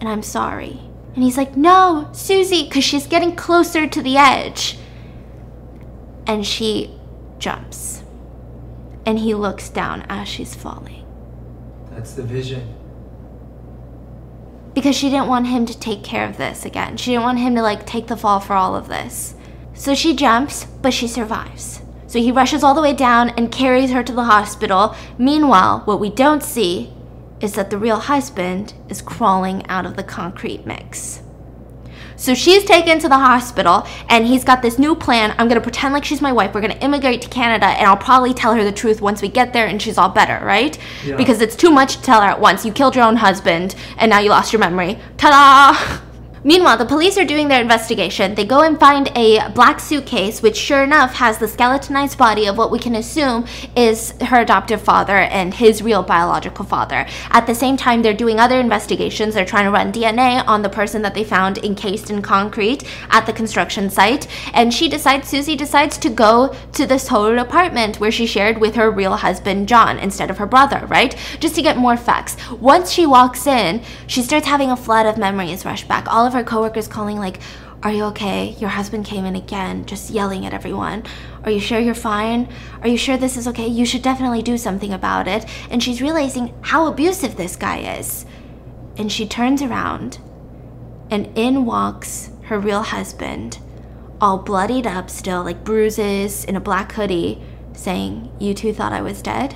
and I'm sorry. And he's like, no, Susie, 'cause she's getting closer to the edge. And she jumps and he looks down as she's falling. That's the vision. Because she didn't want him to take care of this again. She didn't want him to like take the fall for all of this. So she jumps, but she survives. So he rushes all the way down and carries her to the hospital. Meanwhile, what we don't see is that the real husband is crawling out of the concrete mix. So she's taken to the hospital and he's got this new plan. I'm going to pretend like she's my wife. We're going to immigrate to Canada and I'll probably tell her the truth once we get there and she's all better, right? Yeah. Because it's too much to tell her at once. You killed your own husband and now you lost your memory. Ta-da! Meanwhile, the police are doing their investigation. They go and find a black suitcase, which sure enough has the skeletonized body of what we can assume is her adoptive father and his real biological father. At the same time, they're doing other investigations. They're trying to run DNA on the person that they found encased in concrete at the construction site. And Susie decides to go to this whole apartment where she shared with her real husband, John, instead of her brother, right? Just to get more facts. Once she walks in, she starts having a flood of memories rush back. All of her coworkers calling like, are you okay? Your husband came in again, just yelling at everyone. Are you sure you're fine? Are you sure this is okay? You should definitely do something about it. And she's realizing how abusive this guy is. And she turns around and in walks her real husband, all bloodied up still, like bruises, in a black hoodie, saying, you two thought I was dead?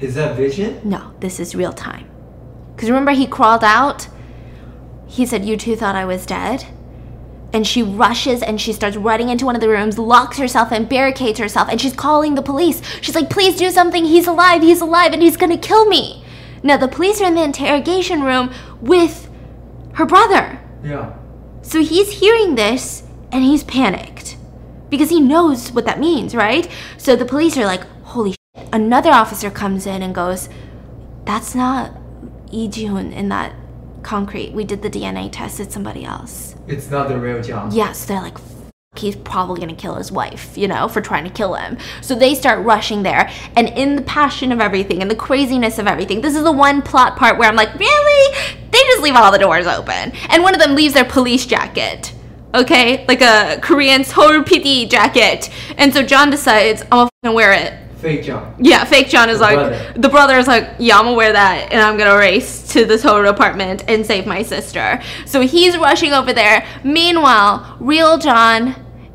Is that vision? No, this is real time. Because remember he crawled out? He said, you two thought I was dead? And she rushes and she starts running into one of the rooms, locks herself and barricades herself, and she's calling the police. She's like, please do something. He's alive, and he's gonna kill me. Now, the police are in the interrogation room with her brother. Yeah. So he's hearing this, and he's panicked because he knows what that means, right? So the police are like, holy shit. Another officer comes in and goes, that's not Lee Ji-hoon in that concrete. We did the DNA test. It's somebody else. It's not the real John. Yes, yeah, so they're like, he's probably gonna kill his wife, you know, for trying to kill him. So they start rushing there, and in the passion of everything and the craziness of everything, this is the one plot part where I'm like, really? They just leave all the doors open. And one of them leaves their police jacket, okay? Like a Korean Seoul PD jacket. And so John decides, I'm gonna wear it. Fake John. Yeah, fake John is like, the brother is like, yeah, I'm gonna wear that and I'm gonna race to this whole apartment and save my sister. So he's rushing over there. Meanwhile, real John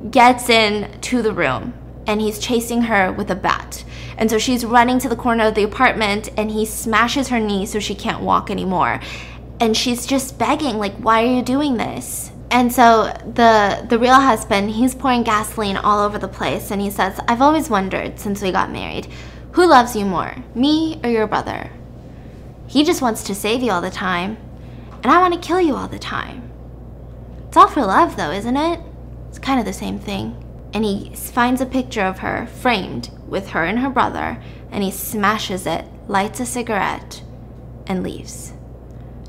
gets into the room and he's chasing her with a bat. And so she's running to the corner of the apartment and he smashes her knee so she can't walk anymore. And she's just begging, like, why are you doing this? And so the real husband, he's pouring gasoline all over the place, and he says, I've always wondered since we got married, who loves you more, me or your brother? He just wants to save you all the time, and I want to kill you all the time. It's all for love, though, isn't it? It's kind of the same thing. And he finds a picture of her framed with her and her brother, and he smashes it, lights a cigarette, and leaves.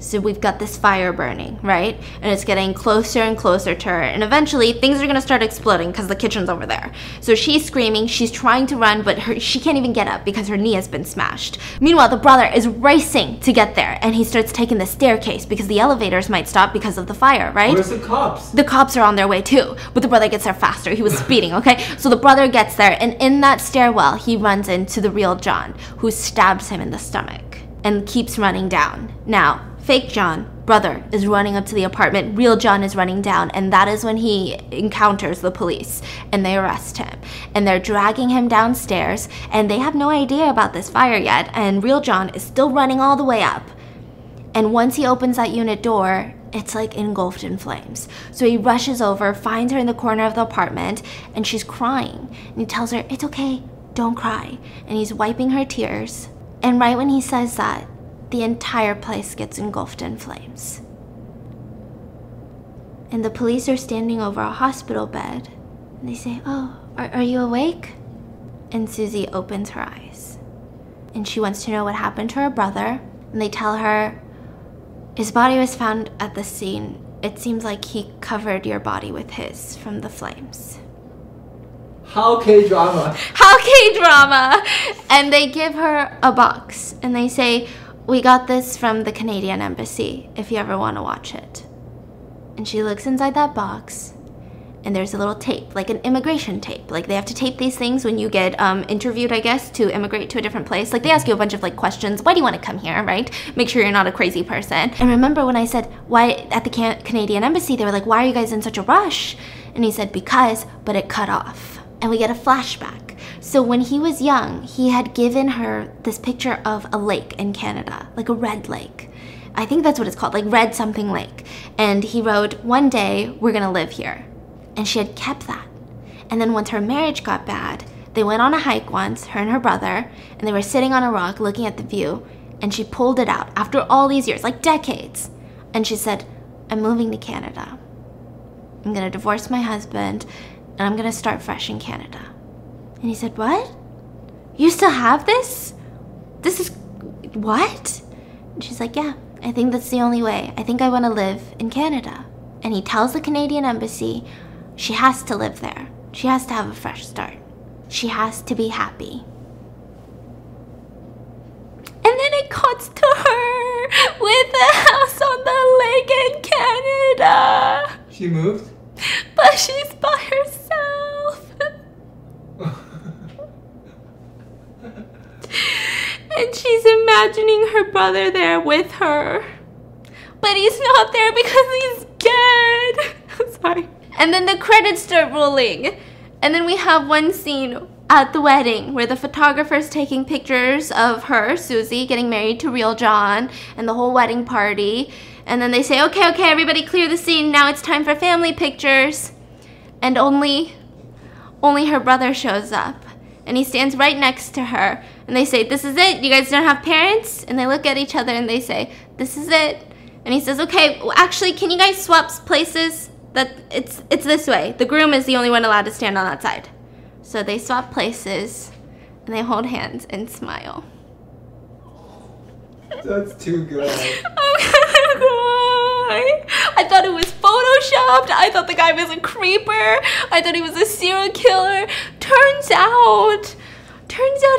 So we've got this fire burning, right? And it's getting closer and closer to her. And eventually, things are going to start exploding because the kitchen's over there. So she's screaming. She's trying to run, but she can't even get up because her knee has been smashed. Meanwhile, the brother is racing to get there. And he starts taking the staircase because the elevators might stop because of the fire, right? Where's the cops? The cops are on their way, too. But the brother gets there faster. He was speeding, okay? So the brother gets there. And in that stairwell, he runs into the real John, who stabs him in the stomach and keeps running down. Now, fake John, brother, is running up to the apartment. Real John is running down, and that is when he encounters the police, and they arrest him. And they're dragging him downstairs, and they have no idea about this fire yet, and real John is still running all the way up. And once he opens that unit door, it's like engulfed in flames. So he rushes over, finds her in the corner of the apartment, and she's crying. And he tells her, it's okay, don't cry. And he's wiping her tears. And right when he says that, the entire place gets engulfed in flames. And the police are standing over a hospital bed. And they say, oh, are you awake? And Susie opens her eyes. And she wants to know what happened to her brother. And they tell her, his body was found at the scene. It seems like he covered your body with his from the flames. How K-drama. How K-drama. And they give her a box. And they say, we got this from the Canadian embassy, if you ever want to watch it. And she looks inside that box, and there's a little tape, like an immigration tape. Like, they have to tape these things when you get interviewed, I guess, to immigrate to a different place. Like, they ask you a bunch of, like, questions. Why do you want to come here, right? Make sure you're not a crazy person. And remember when I said, why, at the Canadian embassy, they were like, why are you guys in such a rush? And he said, because, but it cut off. And we get a flashback. So when he was young, he had given her this picture of a lake in Canada, like a red lake. I think that's what it's called, like red something lake. And he wrote, one day we're gonna live here. And she had kept that. And then once her marriage got bad, they went on a hike once, her and her brother, and they were sitting on a rock looking at the view, and she pulled it out after all these years, like decades. And she said, I'm moving to Canada. I'm gonna divorce my husband, and I'm gonna start fresh in Canada. And he said, what? You still have this? This is, what? And she's like, yeah, I think that's the only way. I think I wanna live in Canada. And he tells the Canadian embassy, she has to live there. She has to have a fresh start. She has to be happy. And then it cuts to her with a house on the lake in Canada. She moved? But she's by herself. And she's imagining her brother there with her. But he's not there because he's dead. I'm sorry. And then the credits start rolling. And then we have one scene at the wedding where the photographer's taking pictures of her, Susie, getting married to Real John and the whole wedding party. And then they say, okay, everybody clear the scene. Now it's time for family pictures. And only her brother shows up. And he stands right next to her. And they say, this is it. You guys don't have parents? And they look at each other and they say, this is it. And he says, okay, well, actually, can you guys swap places? That it's this way. The groom is the only one allowed to stand on that side. So they swap places, and they hold hands and smile. That's too good. I'm gonna cry. I thought it was photoshopped. I thought the guy was a creeper. I thought he was a serial killer. Turns out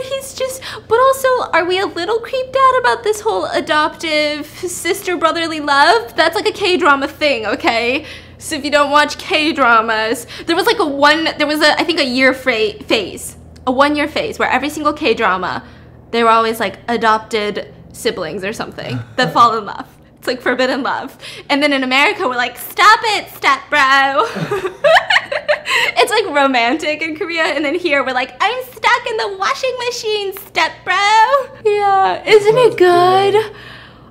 he's just, but also, are we a little creeped out about this whole adoptive sister-brotherly love? That's like a K-drama thing, okay? So if you don't watch K-dramas, there was, I think, a year phase. A one-year phase where every single K-drama, they were always like adopted siblings or something that fall in love. It's like forbidden love. And then in America, we're like, stop it, stepbro. It's like romantic in Korea. And then here, we're like, I'm stuck in the washing machine, stepbro. Yeah, isn't it good?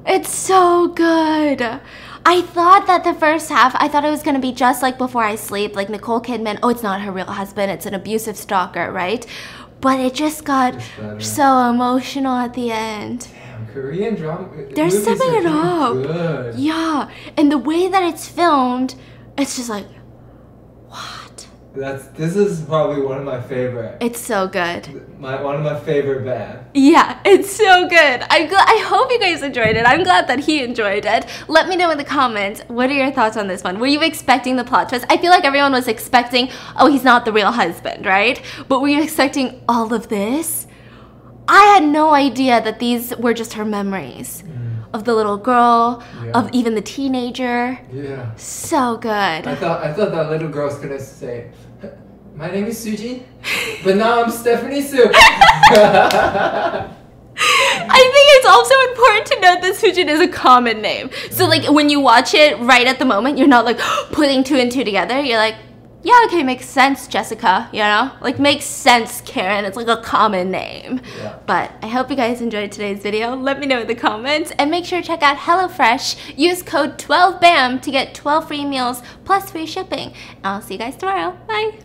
It's so good. I thought that the first half, I thought it was going to be just like Before I Sleep, like Nicole Kidman. Oh, it's not her real husband. It's an abusive stalker, right? But it just got so emotional at the end. Damn, Korean drama. They're stepping it up. Good. Yeah. And the way that it's filmed, it's just like, what? This is probably one of my favorite. It's so good. One of my favorite bands. Yeah, it's so good. I hope you guys enjoyed it. I'm glad that he enjoyed it. Let me know in the comments, what are your thoughts on this one? Were you expecting the plot twist? I feel like everyone was expecting, oh, he's not the real husband, right? But were you expecting all of this? I had no idea that these were just her memories. Of the little girl, yeah. Of even the teenager. Yeah. So good. I thought that little girl's gonna say, my name is Soojin, but now I'm Stephanie Soo. I think it's also important to note that Soojin is a common name. So like when you watch it right at the moment, you're not like putting two and two together. You're like, yeah, okay, makes sense, Jessica, you know? Like, makes sense, Karen. It's like a common name. Yeah. But I hope you guys enjoyed today's video. Let me know in the comments. And make sure to check out HelloFresh. Use code 12BAM to get 12 free meals plus free shipping. And I'll see you guys tomorrow. Bye.